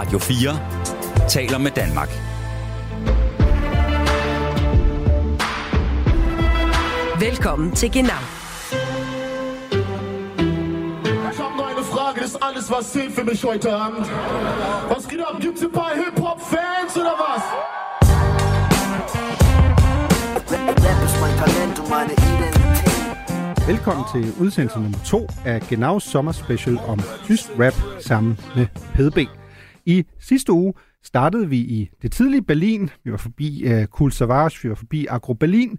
Radio 4 taler med Danmark. Velkommen til Genau. Das ist alles, was zählt für mich heute Abend. Was geht ab? Gibt's ein paar Hip-Hop-Fans oder was? Rap ist mein Talent und meine Identität. Velkommen til udsendelse nummer 2 af Genau's sommerspecial om tysk rap sammen med Pede B. I sidste uge startede vi i det tidlige Berlin. Vi var forbi Kool Savas, vi var forbi Aggro Berlin.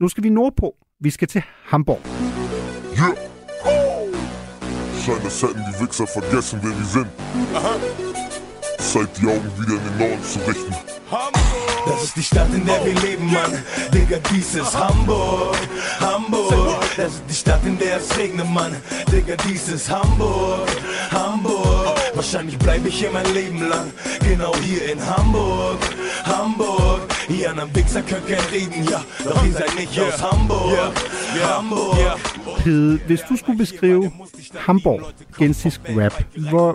Nu skal vi nordpå. Vi skal til Hamborg. Yeah. Kleiner Seiten, die Wichser vergessen, wer wir sind. Aha. Zeit, die Augen wieder in den Norden zu richten. Hamburg! Das ist die Stadt, in der wir leben, Mann. Digga, dies ist Hamburg. Hamburg! Das ist die Stadt, in der es regnet, Mann. Digga, dies ist Hamburg. Hamburg! Wahrscheinlich bleibe ich hier mein Leben lang. Genau hier in Hamburg. Hamburg! Ihr anderen Wichser könnt gern reden, ja. Doch ihr seid nicht aus Hamburg. Hamburg! Pede, hvis du skulle beskrive Hamborg, gensisk rap,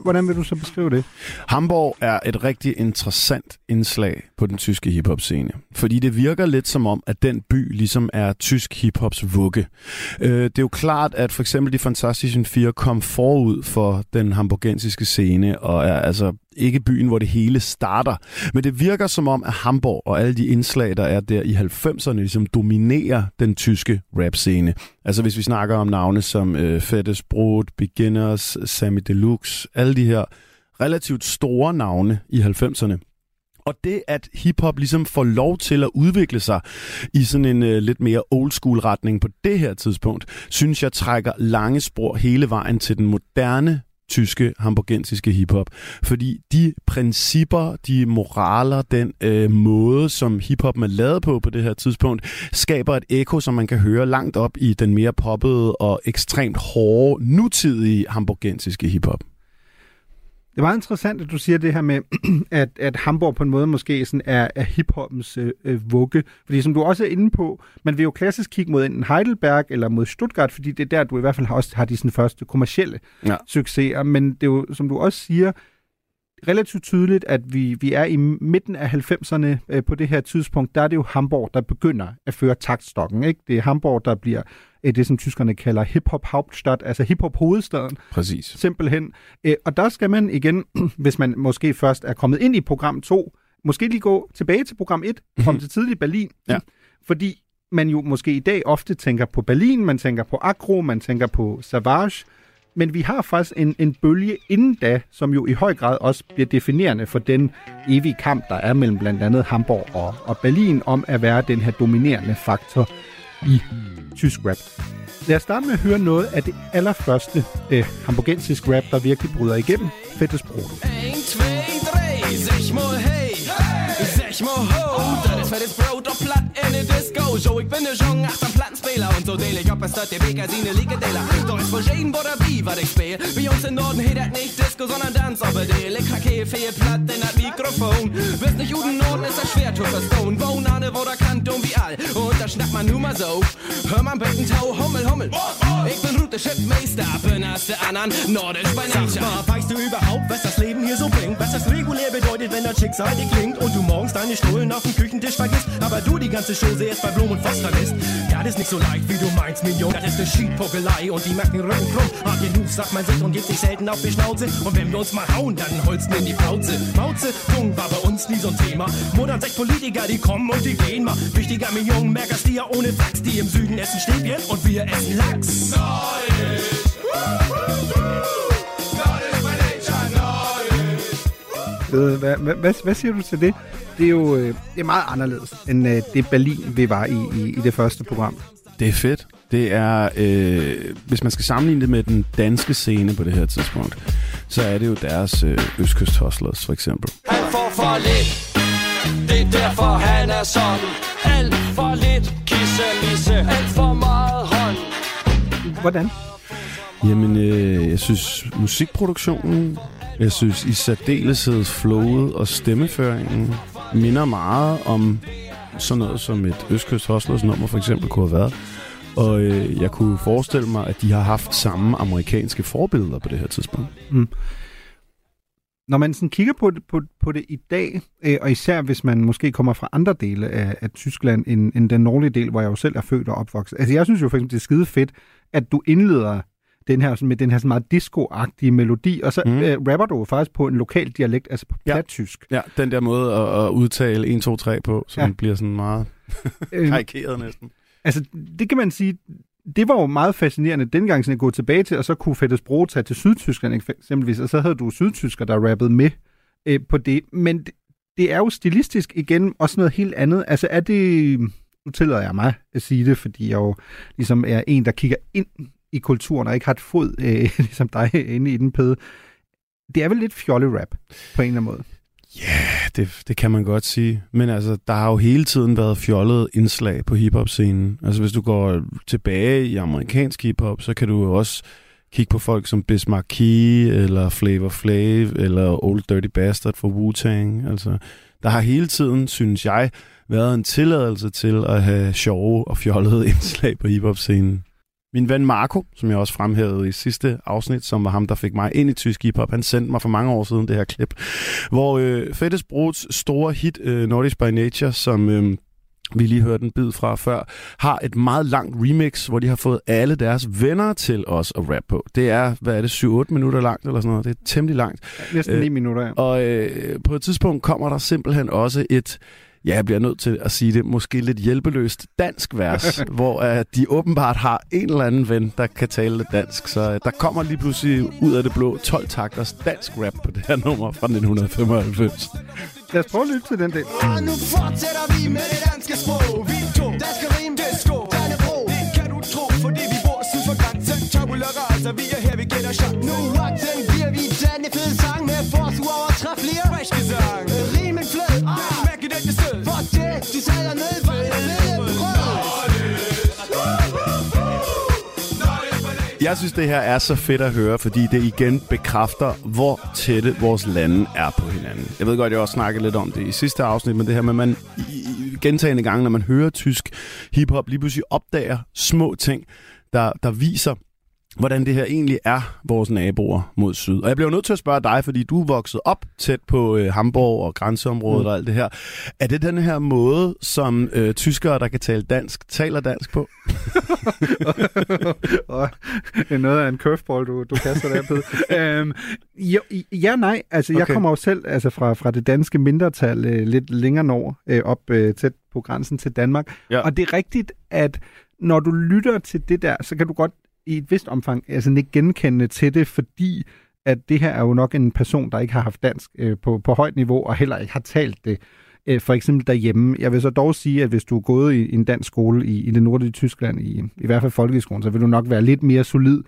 hvordan vil du så beskrive det? Hamborg er et rigtig interessant indslag på den tyske hiphop-scene. Fordi det virker lidt som om, at den by ligesom er tysk hiphops vugge. Det er jo klart, at for eksempel De Fantastischen Vier kom forud for den hamburgensiske scene, og er altså ikke byen, hvor det hele starter. Men det virker som om, at Hamborg og alle de indslag, der er der i 90'erne, ligesom dominerer den tyske rap-scene. Altså hvis vi snakker om navne som Fettes Brot, Beginners, Samy Deluxe, alle de her relativt store navne i 90'erne. Og det, at hiphop ligesom får lov til at udvikle sig i sådan en lidt mere old school retning på det her tidspunkt, synes jeg trækker lange spor hele vejen til den moderne tyske, hamburgensiske hiphop. Fordi de principper, de moraler, den måde, som hiphopen er lavet på det her tidspunkt, skaber et ekko, som man kan høre langt op i den mere poppede og ekstremt hårde, nutidige hamburgensiske hiphop. Det er meget interessant, at du siger det her med, at Hamborg på en måde måske sådan er hiphoppens vugge. Fordi som du også er inde på, man vil jo klassisk kigge mod enten Heidelberg eller mod Stuttgart, fordi det er der, du i hvert fald også har de sådan første kommercielle succeser. Men det er jo, som du også siger, relativt tydeligt, at vi er i midten af 90'erne på det her tidspunkt. Der er det jo Hamborg, der begynder at føre taktstokken, ikke? Det er Hamborg, der bliver det, som tyskerne kalder hip-hop-hauptstadt, altså hip-hop-hovedstaden. Præcis. Simpelthen. Og der skal man igen, hvis man måske først er kommet ind i program 2, måske lige gå tilbage til program 1, komme til tidlig Berlin, fordi man jo måske i dag ofte tænker på Berlin, man tænker på Aggro, man tænker på Savage, men vi har faktisk en bølge inden da, som jo i høj grad også bliver definerende for den evige kamp, der er mellem blandt andet Hamborg og Berlin, om at være den her dominerende faktor i tysk rap. Lad os starte med at høre noget af det allerførste hamburgensisk rap, der virkelig bryder igennem. Fettes Brot. 1, 2, 3, sech mal hey, sech mal ho, das Fettes Brot auf Platt in der Disco. Jo, ich bin der Jong, achter Plattenspieler und so dehle ich, ob es dort der Wegasine liege deler. Deutsch von Jaden, Butter, wie war ich spiel? Wie uns in Norden hedet nicht Disco, sondern Tanz, aber dehle ich hacke viel Platt in das Mikrofon. Wirst nicht Juden Norden, ist das schwer, tut das Stone. Wohn an der Kanton wie all. Da schnappt man nun mal so. Hör man Beckentau, Hummel, Hummel. Ich bin Rute, Chipmeister, benast der anderen Nordisch bei Nature. Weißt du überhaupt, was das Leben hier so bringt? Was das regulär bedeutet, wenn das Schicksal dir klingt? Und du morgens deine Stullen auf dem Küchentisch vergisst, aber du die ganze Chose erst bei Blumen fast vermisst. Das ist nicht so leicht, wie du meinst, Million. Das ist eine Schiedpokelei und die macht den Rücken krumm. Hab den Huf, sagt man sich und gibt sich selten auf die Schnauze. Und wenn wir uns mal hauen, dann holst du in die Plauze. Mauze, Dung war bei uns nie so ein Thema. Monat 6 Politiker, die kommen und die gehen mal. Wichtiger Million, merk das dir ohne Fax. Die im Süden essen Stäbchen und wir essen Lachs. Hvad siger du til det? Det er jo det er meget anderledes, end det Berlin, vi var i det første program. Det er fedt. Det er, hvis man skal sammenligne det med den danske scene på det her tidspunkt, så er det jo deres østkyst hustlers, for eksempel. Han får for lidt. Det er derfor, han er sådan. Alt for lidt kisselisse. Alt for meget hånd. Hvordan? Jamen, jeg synes musikproduktionen, jeg synes i særdeleshed flowet og stemmeføringen minder meget om sådan noget som et østkyst hustlers nummer for eksempel kunne have været. Og jeg kunne forestille mig, at de har haft samme amerikanske forbilleder på det her tidspunkt. Mm. Når man sådan kigger på det i dag, og især hvis man måske kommer fra andre dele af Tyskland end den nordlige del, hvor jeg jo selv er født og opvokset. Altså jeg synes jo for eksempel, det er skide fedt, at du indleder den her, med den her meget disco-agtige melodi, og så rapper du faktisk på en lokal dialekt, altså på plattysk. Ja, den der måde at udtale 1, 2, 3 på, som bliver sådan meget karikeret næsten. Altså det kan man sige... Det var jo meget fascinerende dengang sådan at gå tilbage til, og så kunne Fettes Brot tage til Sydtyskland eksempelvis, og så havde du sydtysker, der rappede med på det. Men det er jo stilistisk igen også noget helt andet. Altså er det... Nu tillader jeg mig at sige det, fordi jeg jo ligesom er en, der kigger ind i kulturen og ikke har et fod, ligesom dig, inde i den pæde. Det er vel lidt fjollerap på en eller anden måde? Ja, det kan man godt sige. Men altså, der har jo hele tiden været fjollede indslag på hiphop-scenen. Altså, hvis du går tilbage i amerikansk hiphop, så kan du jo også kigge på folk som Biz Markie, eller Flavor Flav, eller Old Dirty Bastard fra Wu-Tang. Altså, der har hele tiden, synes jeg, været en tilladelse til at have sjove og fjollede indslag på hiphop-scenen. Min ven Marco, som jeg også fremhævede i sidste afsnit, som var ham, der fik mig ind i tysk hiphop, han sendte mig for mange år siden det her klip, hvor Fettes Brots store hit Nordish by Nature, som vi lige hørte en bid fra før, har et meget langt remix, hvor de har fået alle deres venner til os at rappe på. Det er, hvad er det, 7-8 minutter langt eller sådan noget. Det er temmelig langt. Næsten 9 minutter, ja. Og på et tidspunkt kommer der simpelthen også et... Ja, jeg bliver nødt til at sige det, måske lidt hjælpeløst dansk vers, hvor de åbenbart har en eller anden ven, der kan tale lidt dansk. Så der kommer lige pludselig ud af det blå 12 takters dansk rap på det her nummer fra 1995. Lad os prøve at lytte til den del. Nu fortsætter vi med det danske sprog. Vi to, danske rim, disco, Dannebro. Det kan du tro, fordi vi bor syd for grænsen. Tabula Rasa, vi er her, vi gælder shot. Nu akten bliver vi danne fede sang med vores uovertræffelige rejsgesang. Rimen flød, mærke den til sød. Hvor det, de sejler ned, jeg synes, det her er så fedt at høre, fordi det igen bekræfter, hvor tætte vores lande er på hinanden. Jeg ved godt, jeg også snakkede lidt om det i sidste afsnit, men det her med, at man gentagende gange, når man hører tysk hiphop, lige pludselig opdager små ting, der viser, hvordan det her egentlig er vores naboer mod syd. Og jeg bliver nødt til at spørge dig, fordi du er vokset op tæt på Hamborg og grænseområdet og alt det her. Er det den her måde, som tyskere, der kan tale dansk, taler dansk på? Noget af en curveball, du kaster der, Pede. Ja, nej. Altså, jeg kommer jo selv altså, fra det danske mindretal lidt længere nord, op tæt på grænsen til Danmark. Ja. Og det er rigtigt, at når du lytter til det der, så kan du godt i et vist omfang, altså ikke genkendende til det, fordi at det her er jo nok en person, der ikke har haft dansk på højt niveau, og heller ikke har talt det, for eksempel derhjemme. Jeg vil så dog sige, at hvis du er gået i en dansk skole i det nordlige Tyskland, i hvert fald folkeskolen, så vil du nok være lidt mere solid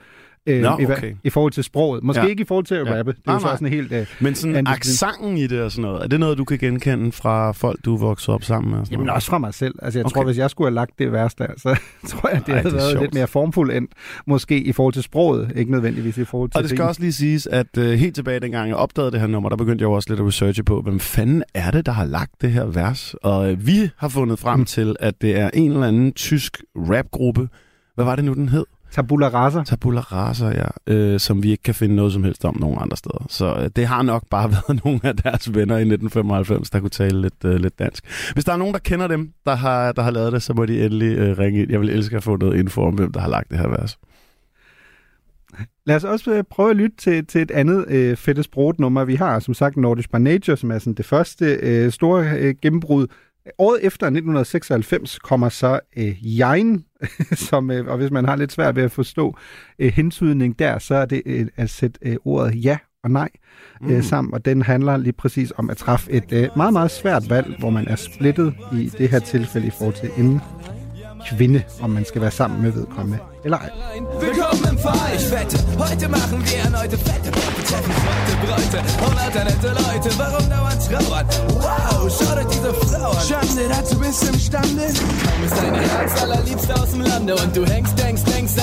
i forhold til sproget. Måske ikke i forhold til at rappe. Det er jo så sådan helt... Men sådan aksangen i det og sådan noget, er det noget, du kan genkende fra folk, du voksede op sammen med? Jamen også fra mig selv. Altså jeg tror, hvis jeg skulle have lagt det værst der, så tror jeg, det havde været sjovt. Lidt mere formfuldendt. Måske i forhold til sproget, ikke nødvendigvis i forhold til... Og det skal også lige siges, at helt tilbage dengang jeg opdagede det her nummer, der begyndte jeg også lidt at researche på, hvem fanden er det, der har lagt det her vers? Og vi har fundet frem til, at det er en eller anden tysk rapgruppe. Hvad var det nu, den hed? Tabula Rasa. Tabula Rasa, ja. Som vi ikke kan finde noget som helst om nogen andre steder. Så det har nok bare været nogle af deres venner i 1995, der kunne tale lidt dansk. Hvis der er nogen, der kender dem, der har lavet det, så må de endelig ringe ind. Jeg vil elske at få noget info om, hvem der har lagt det her vers. Lad os også prøve at lytte til et andet Fettes Brot-nummer, vi har. Som sagt, Nordish by Nature, som er sådan det første store gennembrud. Året efter 1996 kommer så Jein, som, og hvis man har lidt svært ved at forstå hentydning der, så er det at sætte ordet ja og nej sammen, og den handler lige præcis om at træffe et meget, meget svært valg, hvor man er splittet i det her tilfælde i forhold til en kvinde, om man skal være sammen med vedkommende eller ej. Willkommen im Fall, ich wette, heute machen wir erneute fette Treffen, fette Bräute, hunderte nette Leute, warum dauert trauern? Wow, schaut euch diese Frau an. Schande, dazu bist du imstande. Kaum ist dein Herz allerliebste aus dem Lande und du denkst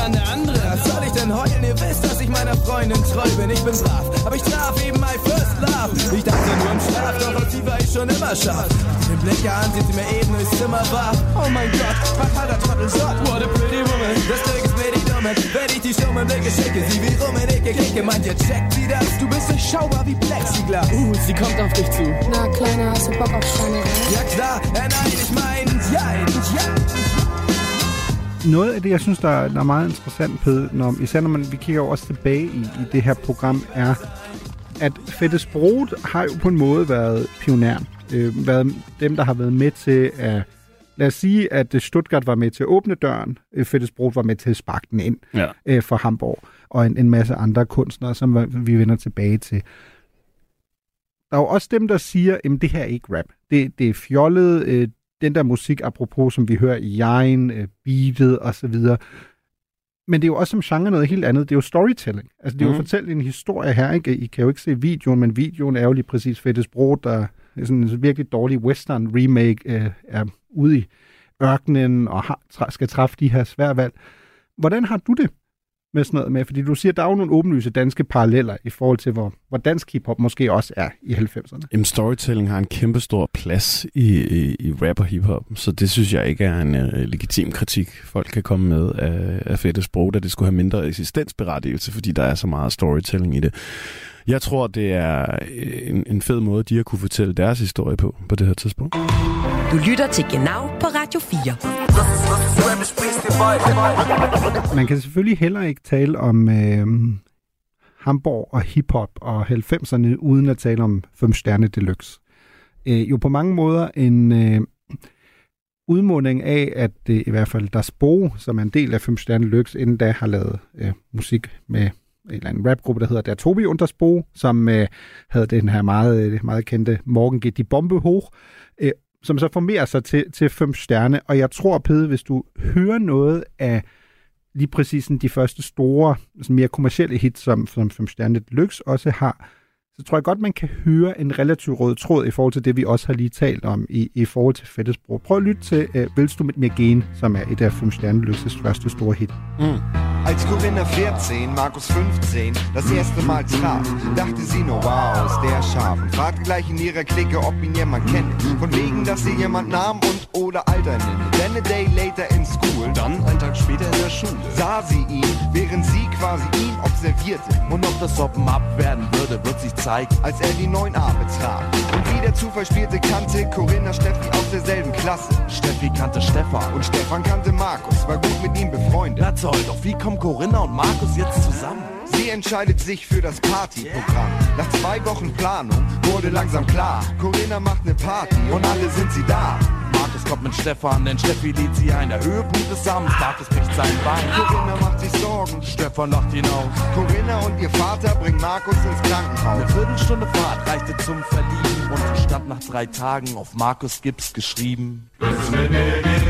an eine andere. Was soll ich denn heulen? Ihr wisst, dass ich meiner Freundin treu bin. Ich bin brav, aber ich traf eben my first love. Ich dachte nur im Schlaf, doch die war ich schon immer scharf. Den Blick an, sieht sie mir eben durchs Zimmer war. Oh mein Gott, was hat der Trottel sagt? What a pretty woman, das Ding ist mir die Dumme. Wenn ich die Sturm im Blick schicke, sie wie rum in Ecke kicke. Meint ihr, checkt sie das? Du bist durchschaubar wie wie Plexiglas. Sie kommt auf dich zu. Na, Kleiner, hast du Bock auf Schweinerei? Ja, klar. Nein, jeg meint, Noget af det, jeg synes, der er meget interessant, Pede, især når vi kigger også tilbage i det her program, er, at Fettes Brot har jo på en måde været pionæren. Været dem, der har været med til at... Lad os sige, at Stuttgart var med til at åbne døren, Fettes Brot var med til at sparke den ind for Hamborg, og en masse andre kunstnere, som vi vender tilbage til. Der er jo også dem, der siger, at det her er ikke rap. Det er fjollet, den der musik, apropos, som vi hører i jejen, beatet osv. Men det er jo også som genre noget helt andet. Det er jo storytelling. Altså, det er jo at fortælle en historie her, ikke? I kan jo ikke se videoen, men videoen er jo lige præcis Fettes Brot, der er sådan en virkelig dårlig western remake er ude i ørkenen og skal træffe de her svære valg. Hvordan har du det med sådan noget med? Fordi du siger, der er jo nogle åbenlyse danske paralleller i forhold til, hvor dansk hiphop måske også er i 90'erne. Jamen, storytelling har en kæmpestor plads i rap og hiphop, så det synes jeg ikke er en legitim kritik. Folk kan komme med af Fettes Brot, at det skulle have mindre eksistensberettigelse, fordi der er så meget storytelling i det. Jeg tror, det er en fed måde, de har kunne fortælle deres historie på det her tidspunkt. Du lytter til Genau på Radio 4. Man kan selvfølgelig heller ikke tale om Hamborg og hiphop og 90'erne, uden at tale om 5 Sterne Deluxe. Jo på mange måder en udmunding af, at i hvert fald Das Bo, som er en del af 5 Sterne Deluxe, inden da har lavet musik med en eller anden rapgruppe, der hedder Der Tobi und Das Bo, som havde den her meget, meget kendte Morgen geht die Bombe hoch, som så formerer sig til 5 Sterne. Og jeg tror, Pede, hvis du hører noget af lige præcis de første store, mere kommercielle hits, som 5 Sterne Deluxe også har, så tror jeg godt, man kan høre en relativt rød tråd i forhold til det, vi også har lige talt om i forhold til Fettes Brot. Prøv at lytte til Willst du mit mir gehen, som er et af 5 Sterne Deluxes første store hit. Als Corinna 14, Markus 15, das erste Mal traf, dachte sie nur, wow, ist der scharf. Und fragte gleich in ihrer Clique, ob ihn jemand kennt. Von wegen, dass sie jemand Namen und oder Alter nennt. Then a day later in school, dann ein Tag später in der Schule, sah sie ihn, während sie quasi ihn observierte. Und ob das Hoppen abwerden würde, wird sich zeigt, als er die 9a betrat. Und wie der Zufall spielte, kannte Corinna Steffi aus derselben Klasse. Steffi kannte Stefan und Stefan kannte Markus, war gut mit ihm befreundet. Na toll, doch wie kommen Corinna und Markus jetzt zusammen? Sie entscheidet sich für das Partyprogramm. Nach 2 Wochen Planung wurde langsam klar, Corinna macht eine Party und alle sind sie da. Markus kommt mit Stefan, denn Steffi lädt sie ein. Der Höhepunkt des Abends, Markus bricht seinen Bein. Corinna macht sich Sorgen, Stefan lacht ihn aus. Corinna und ihr Vater bringen Markus ins Krankenhaus. Eine Viertelstunde Fahrt reichte zum Verlieben und sie stand nach 3 Tagen auf Markus Gips geschrieben. Willst du mit mir gehen?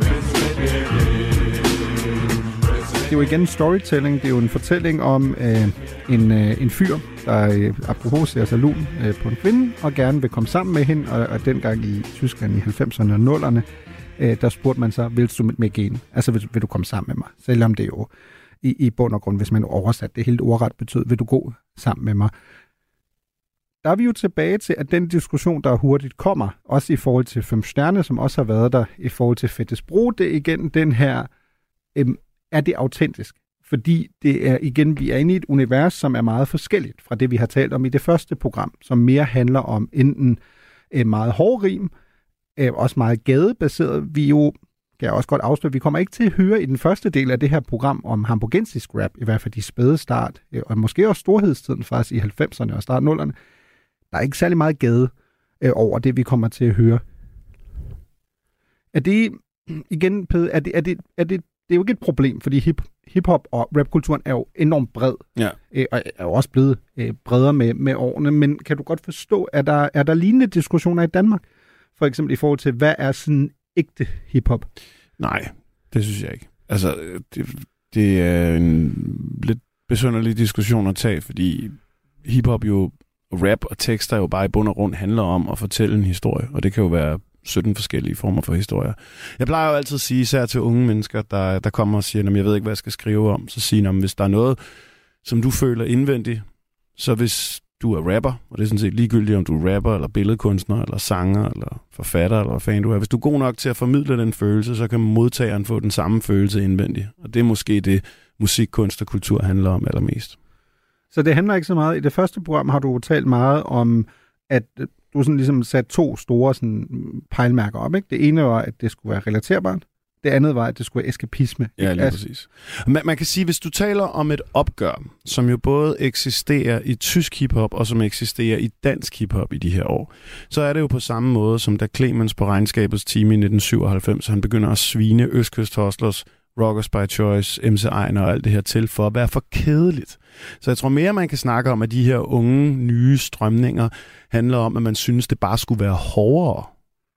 Willst du mit mir gehen? Det er jo igen storytelling, det er jo en fortælling om en fyr, der apropos ser salon på en kvinde, og gerne vil komme sammen med hende, og dengang i Tyskland i 90'erne og 0'erne, der spurgte man så, vil du med igen? Altså, vil du komme sammen med mig? Selvom det jo i bund og grund, hvis man oversat det helt ordret, betød, vil du gå sammen med mig? Der er vi jo tilbage til, at den diskussion, der hurtigt kommer, også i forhold til 5 Sterne, som også har været der, i forhold til Fettes Brot, det er igen den her... Er det autentisk? Fordi det er igen, vi er inde i et univers, som er meget forskelligt fra det, vi har talt om i det første program, som mere handler om enten meget hård rim, også meget gadebaseret. Vi jo, kan jeg også godt afsløre, vi kommer ikke til at høre i den første del af det her program om hamburgensisk rap, i hvert fald de spæde start, og måske også storhedstiden faktisk i 90'erne og start 0'erne. Der er ikke særlig meget gade over det, vi kommer til at høre. Er det, igen Pede, det er jo ikke et problem, fordi hiphop og rapkulturen er jo enormt bred, og er jo også blevet bredere med årene, men kan du godt forstå, at er der lignende diskussioner i Danmark? For eksempel i forhold til, hvad er sådan ægte hiphop? Nej, det synes jeg ikke. Altså, det er en lidt besynderlig diskussion at tage, fordi hiphop jo, rap og tekster jo bare i bund og grund handler om at fortælle en historie, og det kan jo være 17 forskellige former for historier. Jeg plejer jo altid at sige, især til unge mennesker, der kommer og siger, jeg ved ikke, hvad jeg skal skrive om, så siger jeg, hvis der er noget, som du føler indvendigt, så hvis du er rapper, og det er sådan set ligegyldigt, om du er rapper, eller billedkunstner, eller sanger, eller forfatter, eller hvad fanden du er, hvis du er god nok til at formidle den følelse, så kan modtageren få den samme følelse indvendigt. Og det er måske det, musikkunst og kultur handler om allermest. Så det handler ikke så meget. I det første program har du talt meget om, at du sådan ligesom satte to store sådan pejlemærker op, ikke? Det ene var, at det skulle være relaterbart. Det andet var, at det skulle være eskapisme. Ja, lige præcis. Man kan sige, hvis du taler om et opgør, som jo både eksisterer i tysk hiphop, og som eksisterer i dansk hiphop i de her år, så er det jo på samme måde, som da Clemens på Regnskabets time i 1997, han begynder at svine Østkyst Hustlers, Rockers by Choice, MC Ejner og alt det her til, for at være for kedeligt. Så jeg tror mere, man kan snakke om, at de her unge, nye strømninger handler om, at man synes, det bare skulle være hårdere,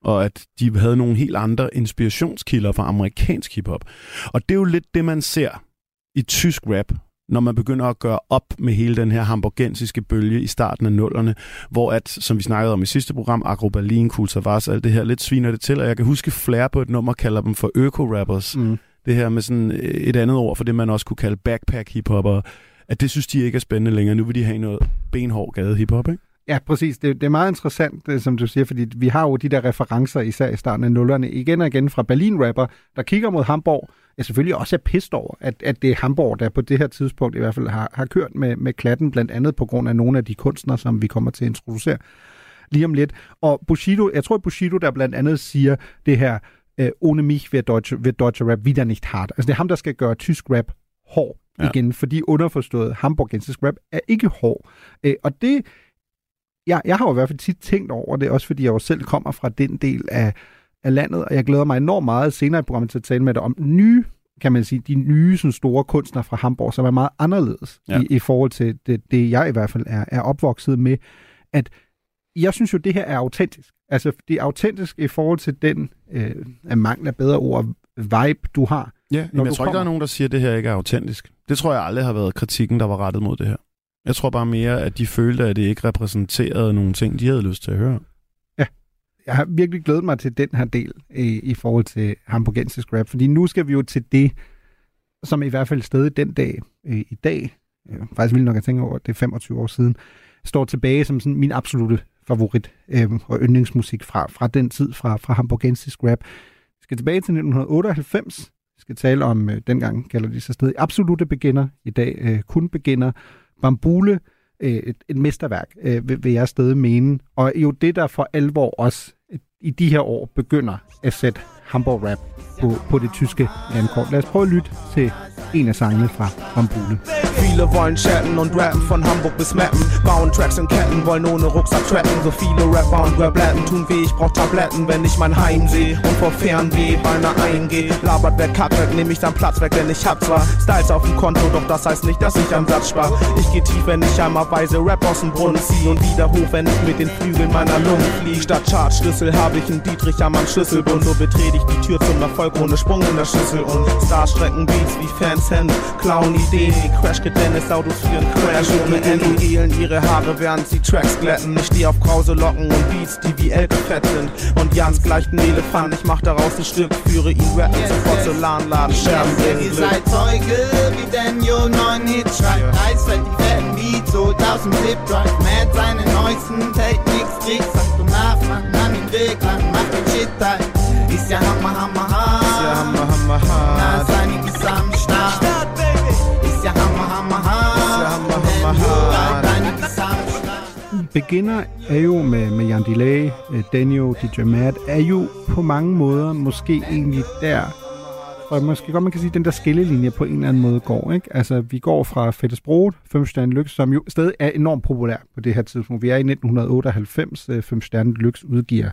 og at de havde nogle helt andre inspirationskilder fra amerikansk hiphop. Og det er jo lidt det, man ser i tysk rap, når man begynder at gøre op med hele den her hamburgensiske bølge i starten af nullerne, hvor at, som vi snakkede om i sidste program, Aggro Berlin, Kool Savas, alt det her, lidt sviner det til, og jeg kan huske Flair på et nummer kalder dem for øko-rappers. Mm. Det her med sådan et andet ord for det, man også kunne kalde backpack-hiphopper, at det synes de ikke er spændende længere. Nu vil de have noget benhård gade-hiphop, ikke? Ja, præcis. Det er meget interessant, som du siger, fordi vi har jo de der referencer, især i starten af nullerne, igen og igen fra Berlin-rapper, der kigger mod Hamborg, jeg selvfølgelig også er pissed over, at det er Hamborg, der på det her tidspunkt i hvert fald har kørt med klatten, blandt andet på grund af nogle af de kunstnere, som vi kommer til at introducere lige om lidt. Og Bushido, jeg tror Bushido, der blandt andet siger det her, ohne mich wird deutsche Rap wieder nicht hart. Altså det er ham, der skal gøre tysk rap hård igen, fordi underforstået hamburgensisk rap er ikke hård. Og det... Jeg har jo i hvert fald tit tænkt over det, også fordi jeg jo selv kommer fra den del af landet, og jeg glæder mig enormt meget senere i programmet til at tale med dig om nye, kan man sige, de nye sådan store kunstnere fra Hamborg, som er meget anderledes i forhold til det, jeg i hvert fald er opvokset med, at jeg synes jo, det her er autentisk. Altså, det er autentisk i forhold til den mangel af bedre ord, vibe, du har. Ja, jeg tror ikke, der er nogen, der siger, at det her ikke er autentisk. Det tror jeg aldrig har været kritikken, der var rettet mod det her. Jeg tror bare mere, at de følte, at det ikke repræsenterede nogle ting, de havde lyst til at høre. Ja, jeg har virkelig glædet mig til den her del i forhold til hamburgensisk rap, fordi nu skal vi jo til det, som i hvert fald stadig den dag i dag, faktisk vildt nok at tænke over, at det er 25 år siden, står tilbage som sådan min absolute favorit og yndlingsmusik fra den tid, fra hamburgensisk rap. Vi skal tilbage til 1998, vi skal tale om, dengang kalder de sig stadig absolute beginner, i dag kun beginner, Bambule, et mesterværk, vil jeg stadig mene. Og jo det, der for alvor også i de her år begynder at sætte Hamborg Rap på det tyske landkort. Lad os prøve at lytte til en af sangene fra Bambule. Viele wollen chatten und rappen von Hamburg bis Mappen. Bauen Tracks in Ketten, wollen ohne Rucksack trappen. So viele Rapper und Rapplatten tun weh, ich brauch Tabletten, wenn ich mein Heim seh und vor Fernweh beinahe eingehe. Labert wer kappert, nehm ich dann Platz weg, denn ich hab zwar Styles auf dem Konto, doch das heißt nicht, dass ich am Satz spar. Ich geh tief, wenn ich einmal weise Rap aus dem Brunnen zieh und wieder hoch, wenn ich mit den Flügeln meiner Lungen flieh. Statt Chartschlüssel hab ich einen Dietrich an meinem Schlüsselbund. So betrete ich die Tür zum Erfolg ohne Sprung in der Schüssel und Starstrecken Beats wie Fans Hände, klauen Ideen wie Crash Dennis Autos für ein Crash ohne Ende ehlen ihre Haare, während sie Tracks glätten. Ich steh auf krause Locken und Beats, die wie Elke fett sind. Und Jans gleicht ein Elefant, ich mach daraus ein Stück, führe ihn rappen zum Porzellanladen, Scherben ihr seid Zeuge, wie Daniel 9 Hits schreibt. Eisfeld die fetten Beats, so 1000 Flip-Drive. Mad seine neuesten Technics, Tricks, hast du nachmachen an den Weg lang, mach den Shit halt. Ist ja Hammer, Hammer, Hammer. Ist ja Hammer, Hammer, Hammer. Na, seine gesamten Start. Ist ja Hammer, Hammer, Hammer. Ist ja Hammer, Hammer, Hammer. Deine gesamten Start. Beginner er jo med Jan Delay, Daniel Dijemaet, er jo på mange måder måske egentlig der, og måske godt man kan sige, den der skillelinje på en eller anden måde går, ikke? Altså, vi går fra Fettes Brot, 5 Sterne Deluxe, som jo stadig er enormt populær på det her tidspunkt. Vi er i 1998, 5 Sterne Deluxe udgiver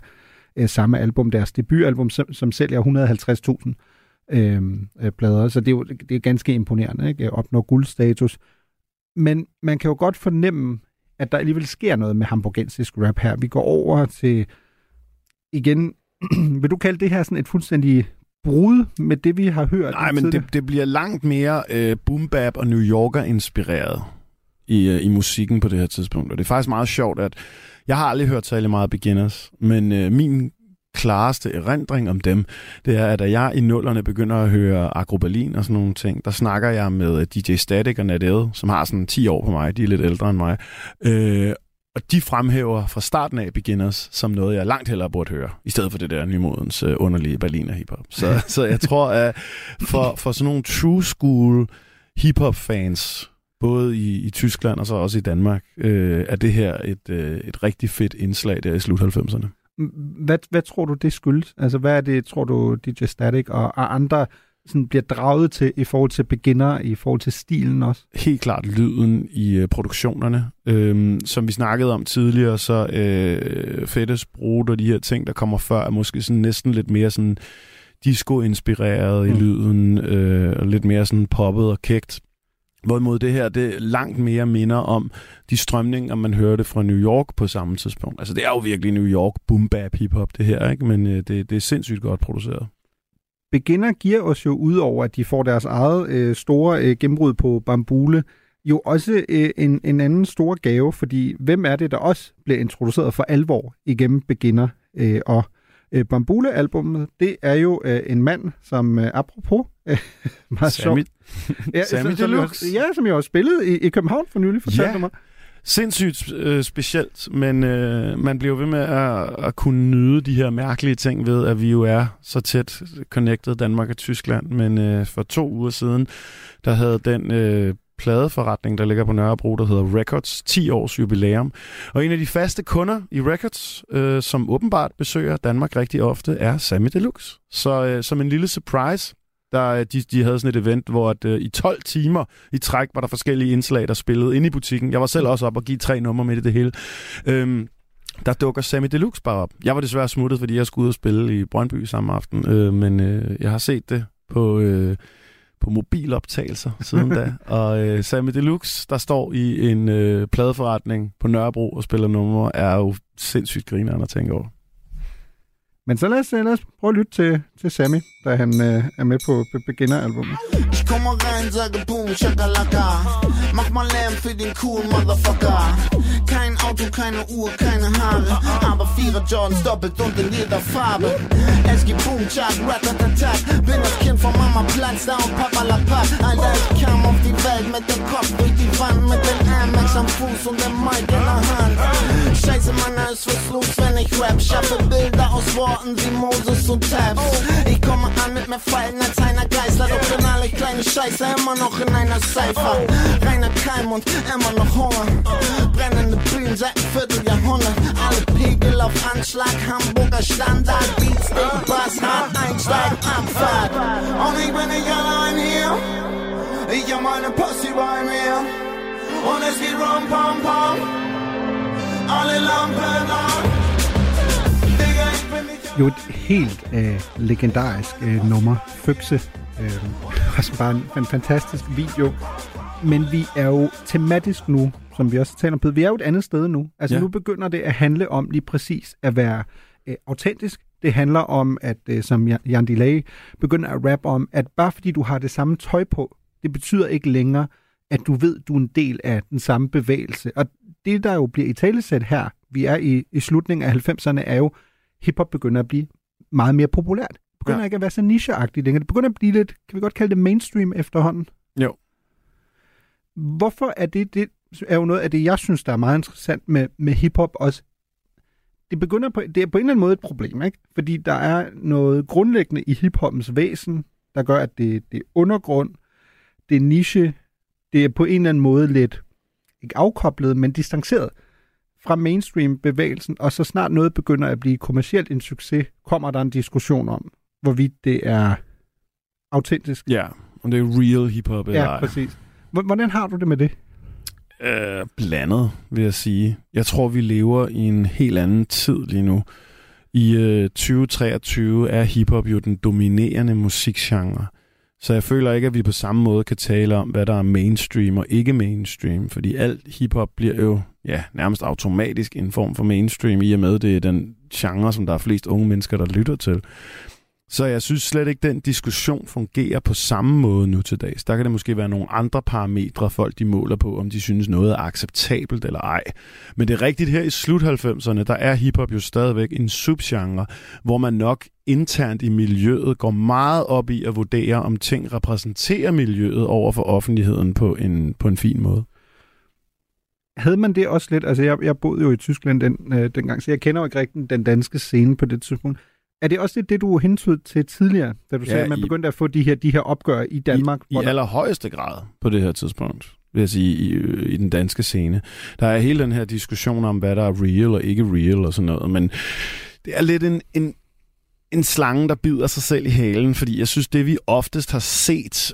samme album, deres debutalbum, som sælger 150.000 plader. Så det er ganske imponerende, ikke? Opnår guldstatus. Men man kan jo godt fornemme, at der alligevel sker noget med hamburgensisk rap her. Vi går over til, igen, vil du kalde det her sådan et fuldstændig brud med det, vi har hørt? Nej, men det bliver langt mere boom-bap og New Yorker-inspireret i musikken på det her tidspunkt. Og det er faktisk meget sjovt, at jeg har aldrig hørt særlig meget Beginners, men min klareste erindring om dem, det er, at da jeg i nullerne begynder at høre Aggro Berlin og sådan nogle ting, der snakker jeg med DJ Static og Nate, som har sådan 10 år på mig, de er lidt ældre end mig, og de fremhæver fra starten af Beginners som noget, jeg langt hellere burde høre, i stedet for det der nymodens underlige Berliner hiphop. Så jeg tror, at for sådan nogle true school hiphop fans både i Tyskland og så også i Danmark, er det her et rigtig fedt indslag der i slut 90'erne. Hvad tror du, det skyldes? Altså, hvad er det, tror du, DJ Static og andre sådan bliver draget til i forhold til beginner, i forhold til stilen også? Helt klart lyden i produktionerne. Som vi snakkede om tidligere, så Fettes Brot og de her ting, der kommer før, er måske sådan næsten lidt mere sådan disco-inspireret i lyden, og lidt mere sådan poppet og kægt. Hvorimod det her, det langt mere minder om de strømninger, man hørte fra New York på samme tidspunkt. Altså, det er jo virkelig New York boom bap hip-hop, det her, ikke? Men det er sindssygt godt produceret. Beginner giver os jo, udover at de får deres eget store gennembrud på Bambule, jo også en anden stor gave, fordi hvem er det, der også bliver introduceret for alvor igennem Beginner? Og Bambule-albummet, det er jo en mand, som apropos... Samy Deluxe. Ja, som jeg også spillede i København for nylig, fortalte mig. Sindssygt specielt, men man bliver ved med at kunne nyde de her mærkelige ting ved, at vi jo er så tæt connected Danmark og Tyskland. Men for 2 uger siden, der havde den pladeforretning, der ligger på Nørrebro, der hedder Records, 10 års jubilæum. Og en af de faste kunder i Records, som åbenbart besøger Danmark rigtig ofte, er Samy Deluxe. Så som en lille surprise, de havde sådan et event, hvor at, i 12 timer i træk var der forskellige indslag, der spillede inde i butikken. Jeg var selv også op og give 3 numre med det hele. Der dukker Samy Deluxe bare op. Jeg var desværre smuttet, fordi jeg skulle ud og spille i Brøndby samme aften, men jeg har set det på mobiloptagelser siden da. Og Samy Deluxe, der står i en pladeforretning på Nørrebro og spiller numre, er jo sindssygt grinerende at tænke over. Men så lad os prøve at lytte til Samy, da han er med på Beginner-albummet. Ich komme rein, sage boom, shakalaka. Mach mal Lärm für den coolen Motherfucker. Kein Auto, keine Uhr, keine Haare. Aber 4er Jordans doppelt und in jeder Farbe. Es gibt boom, chak, ratatatak. Bin das Kind von Mama Platz, da und Papa Lapak. Alter, ich kam auf die Welt mit dem Kopf durch die Wand. Mit dem Airmax am Fuß und dem Mic in der Hand. Scheiße, Mann, alles was los, wenn ich rap. Schaffe Bilder aus Worten wie Moses und Tabs. Ich komme an mit mehr Fallen als einer Geißler. Doch bin alle kleine Scheiße immer noch in einer Cypher. Reiner Keim und immer noch Hunger. Brennende Bühnen seit ein Vierteljahrhundert. Alle Pegel auf Anschlag, Hamburger Standard. Dienstag, Bass, hart einsteigen, Abfahrt. Und ich bin nicht allein hier. Ich hab meine Posse bei mir. Und es geht rum, pam, pam. Alle Lampen an. Jo, et helt legendarisk nummer, Føkse. Også bare en fantastisk video. Men vi er jo tematisk nu, som vi også taler om, Pede. Vi er jo et andet sted nu. Altså nu begynder det at handle om lige præcis at være autentisk. Det handler om, at som Jan Delay begynder at rappe om, at bare fordi du har det samme tøj på, det betyder ikke længere, at du ved, du er en del af den samme bevægelse. Og det, der jo bliver italesat her, vi er i slutningen af 90'erne, er jo, hiphop begynder at blive meget mere populært. Det begynder ikke at være så nicheagtigt længere. Det begynder at blive lidt, kan vi godt kalde det mainstream efterhånden? Jo. Hvorfor er det er jo noget af det, jeg synes, der er meget interessant med hiphop også. Det er på en eller anden måde et problem, ikke? Fordi der er noget grundlæggende i hiphoppens væsen, der gør, at det er undergrund, det er niche, det er på en eller anden måde lidt, ikke afkoblet, men distanceret fra mainstream-bevægelsen, og så snart noget begynder at blive kommercielt en succes, kommer der en diskussion om, hvorvidt det er autentisk. Ja, om det er real hiphop eller ej. Ja, præcis. Hvordan har du det med det? Blandet, vil jeg sige. Jeg tror, vi lever i en helt anden tid lige nu. I 2023 er hiphop jo den dominerende musikgenre. Så jeg føler ikke, at vi på samme måde kan tale om, hvad der er mainstream og ikke mainstream, fordi alt hiphop bliver jo nærmest automatisk en form for mainstream, i og med det er den genre, som der er flest unge mennesker, der lytter til. Så jeg synes slet ikke, den diskussion fungerer på samme måde nu til dags. Der kan det måske være nogle andre parametre, folk de måler på, om de synes noget er acceptabelt eller ej. Men det er rigtigt, her i slut 90'erne, der er hiphop jo stadigvæk en subgenre, hvor man nok internt i miljøet går meget op i at vurdere, om ting repræsenterer miljøet over for offentligheden på en fin måde. Havde man det også lidt, altså jeg boede jo i Tyskland dengang, så jeg kender jo ikke rigtig den danske scene på det tidspunkt. Er det også det, du hentede til tidligere, da du sagde, at man begyndte at få de her opgør i Danmark? I allerhøjeste grad på det her tidspunkt. vil jeg sige, i den danske scene. Der er hele den her diskussion om, hvad der er real og ikke real og sådan noget, men det er lidt en slange, der bider sig selv i halen, fordi jeg synes, det vi oftest har set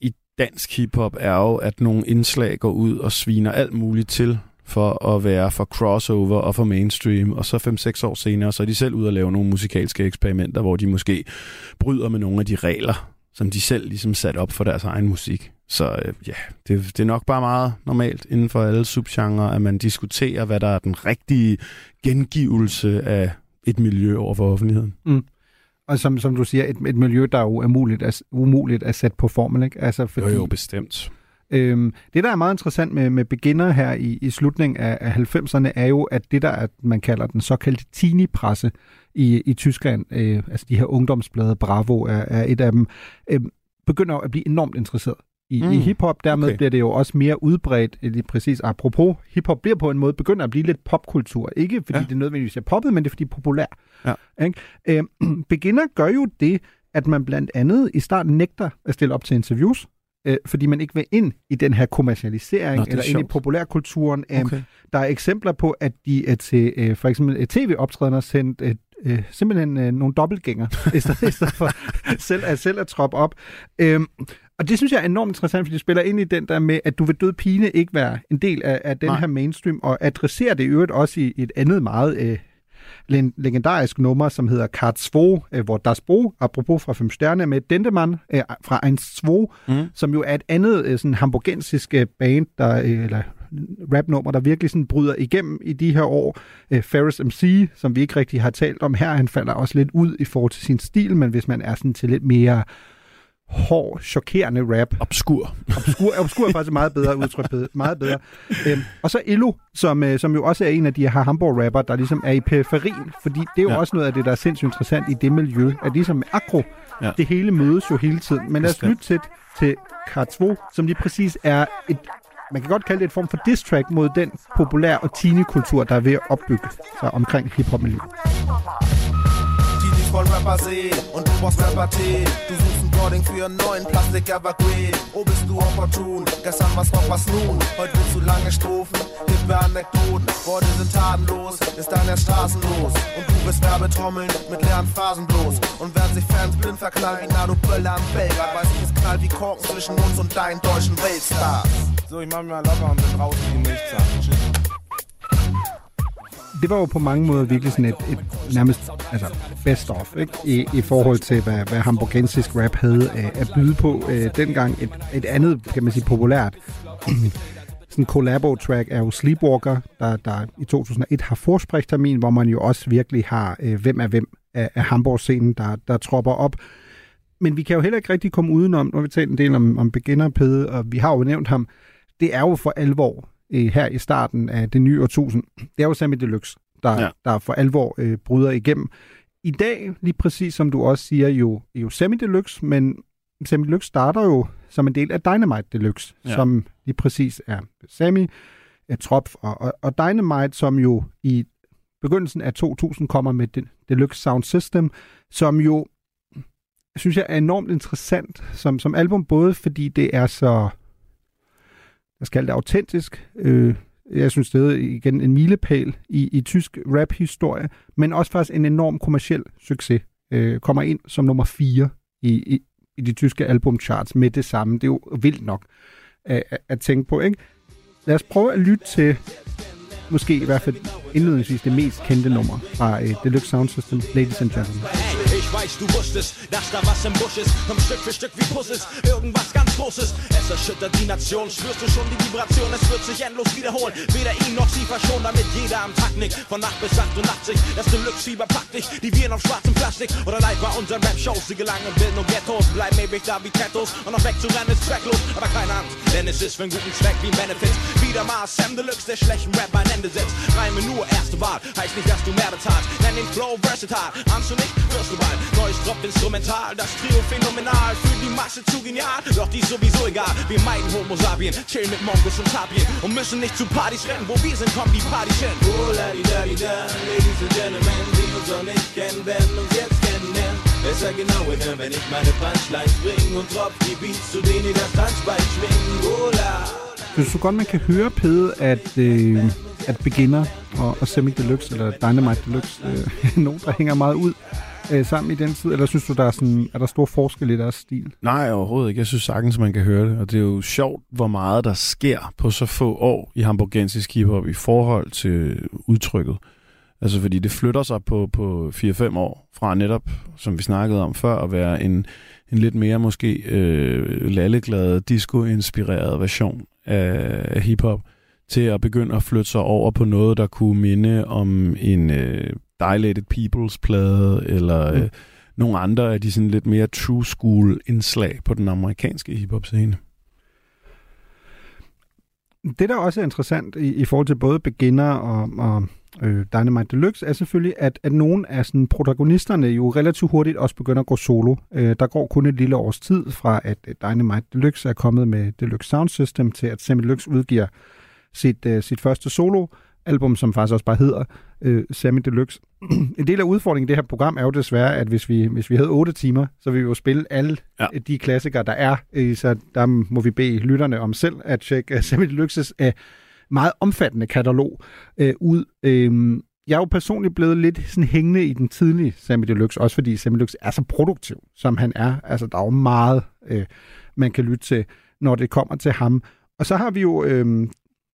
i dansk hiphop er jo, at nogle indslag går ud og sviner alt muligt til for at være for crossover og for mainstream, og så 5-6 år senere, så er de selv ude at lave nogle musikalske eksperimenter, hvor de måske bryder med nogle af de regler, som de selv ligesom satte op for deres egen musik. Så ja, det er nok bare meget normalt inden for alle subgenre, at man diskuterer, hvad der er den rigtige gengivelse af et miljø over for offentligheden. Mm. Og som du siger, et miljø, der er jo umuligt at sætte på formel, ikke? Altså, fordi, jo, bestemt. Det, der er meget interessant med Beginner her i slutningen af 90'erne, er jo, at det der, at man kalder den såkaldte teenie-presse i Tyskland, altså de her ungdomsblade, Bravo er et af dem, begynder at blive enormt interesseret i hiphop. Dermed bliver det jo også mere udbredt, lige præcis. Apropos, hiphop bliver på en måde begyndt at blive lidt popkultur. Ikke fordi det nødvendigvis er poppet, men det er fordi det er populær. Ja. Beginner gør jo det, at man blandt andet i starten nægter at stille op til interviews, fordi man ikke vil ind i den her kommercialisering. Nå, eller ind i populærkulturen. Der er eksempler på, at de er til for eksempel tv-optrædener sendt simpelthen nogle dobbeltgænger, i stedet for selv at troppe op. Og det synes jeg er enormt interessant, fordi du spiller ind i den der med, at du vil død pine ikke være en del af den her mainstream, og adresserer det i øvrigt også i et andet meget legendarisk nummer, som hedder K2, hvor Das Bo, apropos fra 5 Sterne, med Dendemann fra 1-2, som jo er et andet sådan hamburgensisk band, eller rapnummer, der virkelig sådan bryder igennem i de her år. Fettes MC, som vi ikke rigtig har talt om her, han falder også lidt ud i forhold til sin stil, men hvis man er sådan til lidt mere hård, chokerende rap. Obskur er faktisk meget bedre udtryk. Meget bedre. Og så Illo, som jo også er en af de her Hamborg-rapper, der ligesom er i periferien, fordi det er jo også noget af det, der er sindssygt interessant i det miljø, at ligesom med Aggro, det hele mødes jo hele tiden. Men lad os lytte til K2, som lige præcis er et, man kan godt kalde det et form for diss-track mod den populær og teenekultur, der er ved at opbygge sig omkring hiphop-miljøet. Voll Rapper sehen und du brauchst Rapper-Tee. Du suchst ein Boarding für einen neuen Plastik-Evergreen. Oh, bist du opportun, gestern war's noch was nun. Heute willst du lange Strophen, gib mir Anekdoten. Worte sind tatenlos, ist dann erst straßenlos. Und du bist Werbetrommeln mit leeren Phasen bloß. Und werden sich Fans blind verknallen, na du Böller am Belgrad. Weiß ich, es knallt wie Korken zwischen uns und deinen deutschen Weltstars. So, ich mach mich mal locker und bin raus in die Milchzahn. Tschüss. Det var jo på mange måder virkelig sådan et nærmest best of, ikke? I forhold til, hvad hamburgensisk rap havde at byde på. Dengang et andet, kan man sige, populært sådan collabo-track er jo Sleepwalker, der i 2001 har Vorsprechtermin, hvor man jo også virkelig har hvem af Hamburg-scenen, der tropper op. Men vi kan jo heller ikke rigtig komme udenom, når vi taler en del om Beginner-Pede, og vi har jo nævnt ham, det er jo for alvor her i starten af det nye årtusind. Det er jo Samy Deluxe, der for alvor bryder igennem. I dag, lige præcis som du også siger, jo Samy Deluxe, men Samy Deluxe starter jo som en del af Dynamite Deluxe, som lige præcis er Samy, Tropf og Dynamite, som jo i begyndelsen af 2000 kommer med Deluxe Sound System, som jo, synes jeg, er enormt interessant som album, både fordi det er så, jeg skal kalde det autentisk. Jeg synes, det er igen en milepæl i tysk rap-historie, men også faktisk en enorm kommerciel succes. Kommer ind som nummer 4 i de tyske albumcharts med det samme. Det er jo vildt nok at tænke på, ikke? Lad os prøve at lytte til, måske i hvert fald indledningsvis, det mest kendte nummer fra Deluxe Sound System, Ladies and Gentlemen. Weiß, du wusstest, dass da was im Busch ist. Komm Stück für Stück wie Puzzles, irgendwas ganz Großes. Es erschüttert die Nation, spürst du schon die Vibration. Es wird sich endlos wiederholen, weder ihn noch sie verschont. Damit jeder am Tag nickt, von Nacht bis 88. Das Deluxe-Fieber packt dich, die Viren auf schwarzem Plastik. Oder live bei unseren Rap-Shows, sie gelangen in Bilden und Ghettos. Bleiben ewig da wie Tattoos und noch wegzurennen ist zwecklos. Aber keine Angst, denn es ist für einen guten Zweck wie ein Benefit. Wieder mal Samy Deluxe, der schlechten Rap ein Ende setzt. Reime nur erste Wahl, heißt nicht, dass du mehr bezahlst. Nenn den Flow versatile, ahnst du nicht, wirst du bald. Neues Drop-Instrumental, das Trio phänomenal. Für die Masse zu genial, doch die ist sowieso egal. Wir meiden Homo-Sabien, chillen mit Mongos und Tapien. Und müssen nicht zu Partys rennen, wo wir sind, kommen die Partys hin. Oh la di da di da, ladies and gentlemen, die uns noch nicht kennen, werden uns jetzt kennenlernen. Besser genaue Namen, wenn ich meine Punchlines bringe und drop die Beats, zu denen das Tanzbein schwingen. Ola! Jeg synes godt, man kan høre, Pede, at Beginner og Samy Deluxe, eller Dynamite Deluxe, nogen, der hænger meget ud sammen i den tid? Eller synes du, er der stor forskel i deres stil? Nej, overhovedet ikke. Jeg synes sagtens, man kan høre det. Og det er jo sjovt, hvor meget der sker på så få år i hamburgensisk hiphop i forhold til udtrykket. Altså, fordi det flytter sig på 4-5 år fra netop, som vi snakkede om før, at være en lidt mere måske lalleglade, disco-inspireret version af hiphop, til at begynde at flytte sig over på noget, der kunne minde om en Dilated Peoples-plade, eller nogle andre af de sådan lidt mere true school-indslag på den amerikanske hiphop-scene. Det, der også er interessant i forhold til både Beginner og Dynamite Deluxe, er selvfølgelig, at nogle af sådan protagonisterne jo relativt hurtigt også begynder at gå solo. Der går kun et lille års tid fra, at Dynamite Deluxe er kommet med Deluxe Sound System, til at Samy Deluxe udgiver sit første solo-album, som faktisk også bare hedder Samy Deluxe. En del af udfordringen i det her program er jo desværre, at hvis vi havde 8 timer, så ville vi jo spille alle de klassikere, der er. Så der må vi bede lytterne om selv at tjekke Samy Deluxes meget omfattende katalog ud. Jeg er jo personligt blevet lidt sådan hængende i den tidlige Samy Deluxe, også fordi Samy Deluxe er så produktiv, som han er. Altså, der er jo meget, man kan lytte til, når det kommer til ham. Og så har vi jo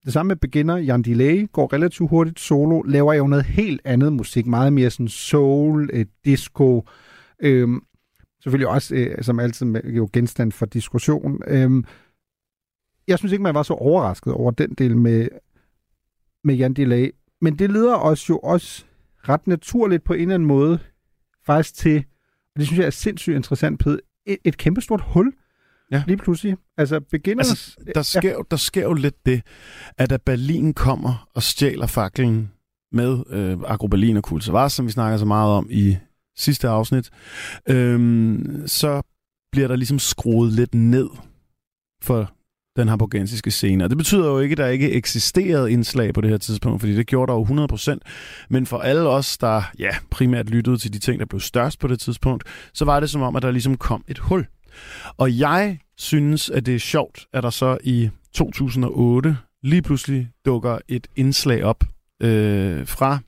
det samme med Beginner. Jan Delay går relativt hurtigt solo, laver jo noget helt andet musik, meget mere sådan soul, disco. Selvfølgelig også, som altid, jo genstand for diskussion. Jeg synes ikke, man var så overrasket over den del med Jan Delay. Men det leder os jo også ret naturligt på en eller anden måde faktisk til, og det synes jeg er sindssygt interessant, Pede, et kæmpestort hul lige pludselig. Altså, Beginners... Altså, der sker jo lidt det, at da Berlin kommer og stjæler faklen med Aggro Berlin og Kool Savas, som vi snakker så meget om i sidste afsnit, så bliver der ligesom skruet lidt ned for den hamburgensiske scene. Og det betyder jo ikke, at der ikke eksisterede indslag på det her tidspunkt, fordi det gjorde der jo 100%. Men for alle os, der primært lyttede til de ting, der blev størst på det tidspunkt, så var det som om, at der ligesom kom et hul. Og jeg synes, at det er sjovt, at der så i 2008 lige pludselig dukker et indslag op fra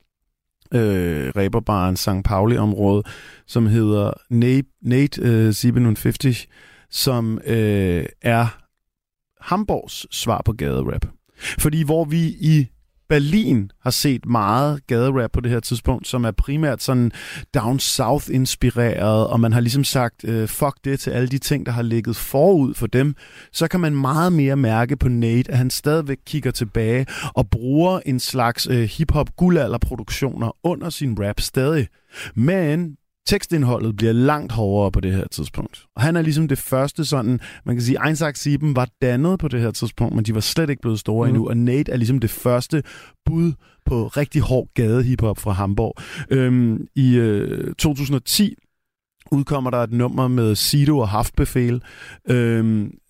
ræberbaren St. Pauli-området, som hedder Nate 750, som er Hamborgs svar på gaderap. Fordi hvor vi i Berlin har set meget gaderap på det her tidspunkt, som er primært sådan down south inspireret, og man har ligesom sagt, fuck det til alle de ting, der har ligget forud for dem, så kan man meget mere mærke på Nate, at han stadigvæk kigger tilbage og bruger en slags hip-hop guldalderproduktioner under sin rap stadig. Men tekstindholdet bliver langt hårdere på det her tidspunkt. Og han er ligesom det første sådan, man kan sige, 187 var dannet på det her tidspunkt, men de var slet ikke blevet store endnu, og Nate er ligesom det første bud på rigtig hård gadehiphop fra Hamborg. I 2010 udkommer der et nummer med Sido og Haftbefehl.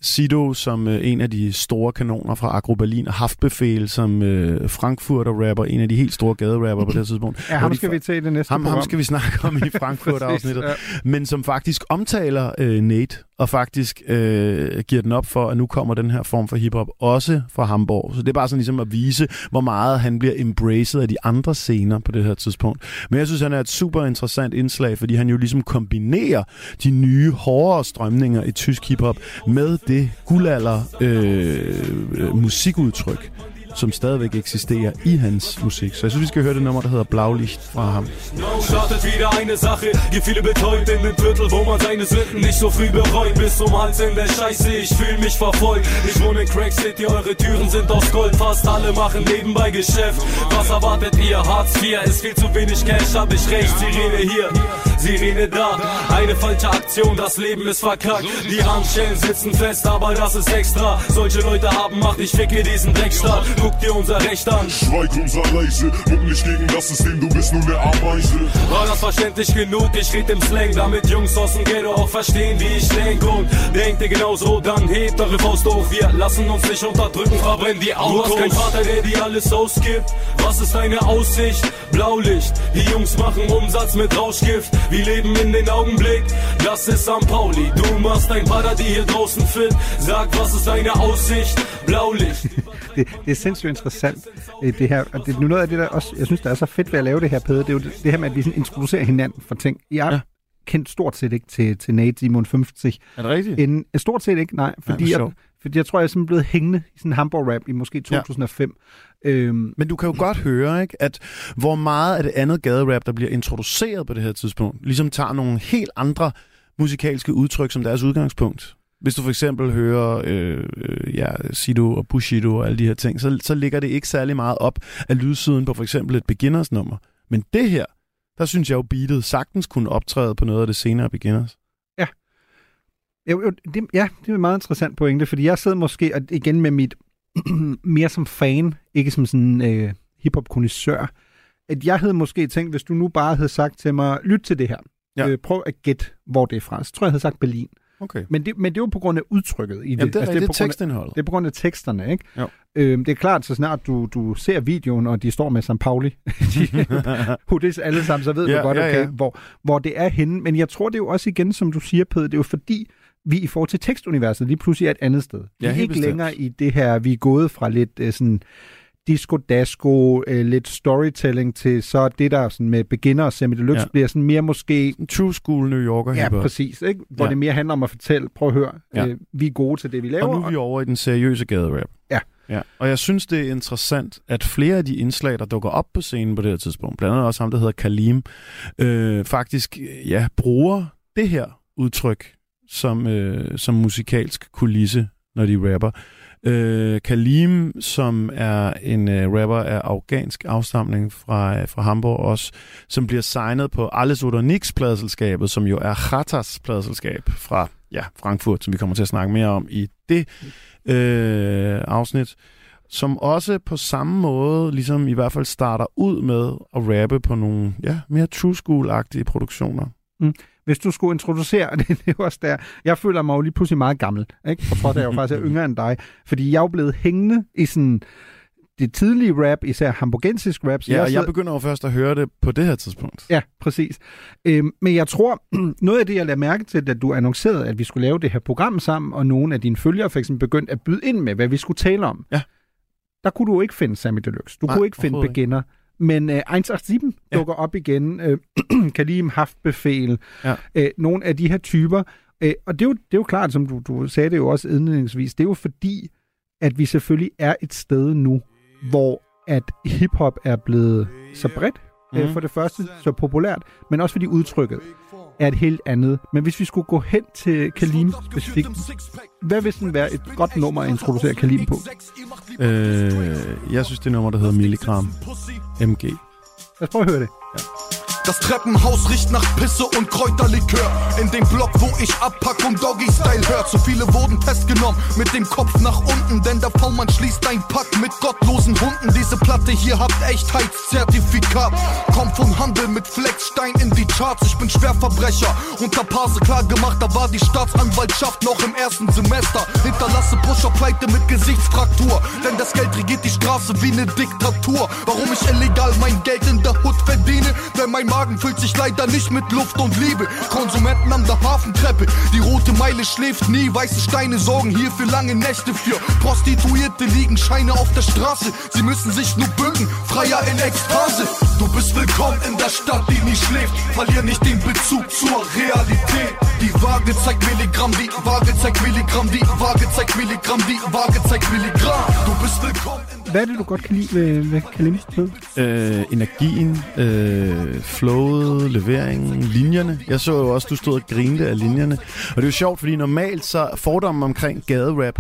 Sido som en af de store kanoner fra Aggro Berlin, og Haftbefehl som Frankfurter-rapper, en af de helt store gaderapper på det tidspunkt. Ja, ham skal vi tage i det næste program. Ham skal vi snakke om i Frankfurter-afsnittet. Men som faktisk omtaler Nate, og faktisk giver den op for, at nu kommer den her form for hiphop også fra Hamborg. Så det er bare sådan ligesom at vise, hvor meget han bliver embraced af de andre scener på det her tidspunkt. Men jeg synes, han er et super interessant indslag, fordi han jo ligesom kombinerer de nye, hårdere strømninger i tysk hiphop med det guldalder musikudtryk, som stadigvæk eksisterer i hans musik. Så jeg synes, vi skal høre det nummer, der hedder Blaulicht fra ham. guck dir unser Recht an. Schweig unser Leiche, guck nicht gegen das System, du bist nur eine Ameise. War das verständlich genug? Ich red im Slang, damit Jungs aus dem Ghetto auch verstehen, wie ich denk. Und denkt ihr genauso, dann hebt eure Faust auf. Wir lassen uns nicht unterdrücken, verbrennen die Autos. Du hast keinen Vater, der dir alles ausgibt. Was ist deine Aussicht? Blaulicht, die Jungs machen Umsatz mit Rauschgift. Wir leben in den Augenblick, das ist St. Pauli. Du machst dein Vater, die hier draußen fit. Sag, was ist deine Aussicht? Blaulicht. Det er sindssygt interessant, det her. Og det er noget af det, der også, jeg synes, der er så fedt ved at lave det her, Pede. Det er jo det her med, at vi sådan introducerer hinanden for ting. Jeg kendt stort set ikke til Nate 750. Er det rigtigt? Stort set ikke, nej. Fordi jeg tror, jeg er simpelthen blevet hængende i sådan en Hamborg-rap i måske 2005. Ja. Men du kan jo godt høre, ikke, at hvor meget af det andet gaderap, der bliver introduceret på det her tidspunkt, ligesom tager nogle helt andre musikalske udtryk som deres udgangspunkt. Hvis du for eksempel hører Sido og Bushido og alle de her ting, så ligger det ikke særlig meget op af lydsiden på for eksempel et beginnersnummer. Men det her, der synes jeg jo beatet sagtens kunne optræde på noget af det senere Beginners. Ja. Det er en meget interessant pointe, fordi jeg sidder måske og igen med mit mere som fan, ikke som sådan hiphop-kondisør, at jeg havde måske tænkt, hvis du nu bare havde sagt til mig, lyt til det her, prøv at gætte, hvor det er fra. Så tror jeg, jeg havde sagt Berlin. Okay. Men det er jo på grund af udtrykket i det. Jamen, det er på tekstindholdet. Det er på grund af teksterne, ikke? Det er klart, så snart du ser videoen, og de står med St. Pauli, det er alle sammen, så ved du godt, okay, hvor det er henne. Men jeg tror, det er jo også igen, som du siger, Pede, det er jo fordi, vi i forhold til tekstuniverset lige pludselig er et andet sted. Vi er ikke længere i det her, vi er gået fra lidt sådan disco-dasko, lidt storytelling til så det, der sådan med Beginner og Samy Deluxe bliver sådan mere måske true school New Yorker. Ja, præcis. Ikke? Hvor det mere handler om at fortælle, prøv at høre, vi er gode til det, vi laver. Og nu er vi over i den seriøse gaderap. Ja. Og jeg synes, det er interessant, at flere af de indslag, der dukker op på scenen på det her tidspunkt, blandt andet også ham, der hedder Kalim, faktisk bruger det her udtryk som musikalsk kulisse, når de rapper. Kalim, som er en rapper af afghansk afstamning fra Hamborg også, som bliver signet på Alles oder Nix pladselskabet, som jo er Khatas pladselskab fra Frankfurt, som vi kommer til at snakke mere om i det afsnit, som også på samme måde ligesom i hvert fald starter ud med at rappe på nogle mere true school-agtige produktioner. Mm. Hvis du skulle introducere, det er også der, jeg føler mig jo lige pludselig meget gammel, ikke? Og for det er jo faktisk yngre end dig, fordi jeg er jo blevet hængende i sådan det tidlige rap, især hamburgensisk rap. Ja, og jeg begynder jo først at høre det på det her tidspunkt. Ja, præcis. Men jeg tror, noget af det, jeg lagde mærke til, da du annoncerede, at vi skulle lave det her program sammen, og nogle af dine følgere faktisk begyndte at byde ind med, hvad vi skulle tale om. Ja. Der kunne du ikke finde Samy Deluxe. Du kunne ikke finde Beginner. Ikke. Men 187 dukker op igen. Kalim, Haftbefehl. Nogle af de her typer. Og det er jo klart, som du sagde det jo også indledningsvis, det er jo fordi, at vi selvfølgelig er et sted nu, hvor at hiphop er blevet så bredt, for det første så populært, men også fordi udtrykket er et helt andet. Men hvis vi skulle gå hen til Kalim specifikt, hvad vil sådan være et godt nummer at introducere Kalim på? Jeg synes, det nummer, der hedder Milligram MG. Lad os prøve at høre det. Ja. Das Treppenhaus riecht nach Pisse und Kräuterlikör. In dem Block, wo ich abpack und Doggy-Style hört. So viele wurden festgenommen mit dem Kopf nach unten. Denn der V-Mann schließt ein Pack mit gottlosen Hunden. Diese Platte hier habt Echtheitszertifikat. Kommt vom Handel mit Flexstein in die Charts. Ich bin Schwerverbrecher. Unter Pase klar gemacht, da war die Staatsanwaltschaft noch im ersten Semester. Hinterlasse Pusher-Pleite mit Gesichtsfraktur. Denn das Geld regiert die Straße wie eine Diktatur. Warum ich illegal mein Geld in der Hood verdiene? Denn mein Magen füllt sich leider nicht mit Luft und Liebe. Konsumenten an der Hafentreppe. Die rote Meile schläft nie. Weiße Steine sorgen hier für lange Nächte für. Prostituierte liegen Scheine auf der Straße. Sie müssen sich nur bücken. Freier in Ekstase. Du bist willkommen in der Stadt, die nie schläft. Verlier nicht den Bezug zur Realität. Die Waage zeigt Milligramm, die Waage zeigt Milligramm, die Waage zeigt Milligramm, die Waage zeigt Milligramm. Du bist willkommen in der Stadt. Hvad er det, du godt kan lide ved Kalim? Energien, flowet, leveringen, linjerne. Jeg så jo også, du stod og grinede af linjerne. Og det er jo sjovt, fordi normalt så fordommen omkring gaderap,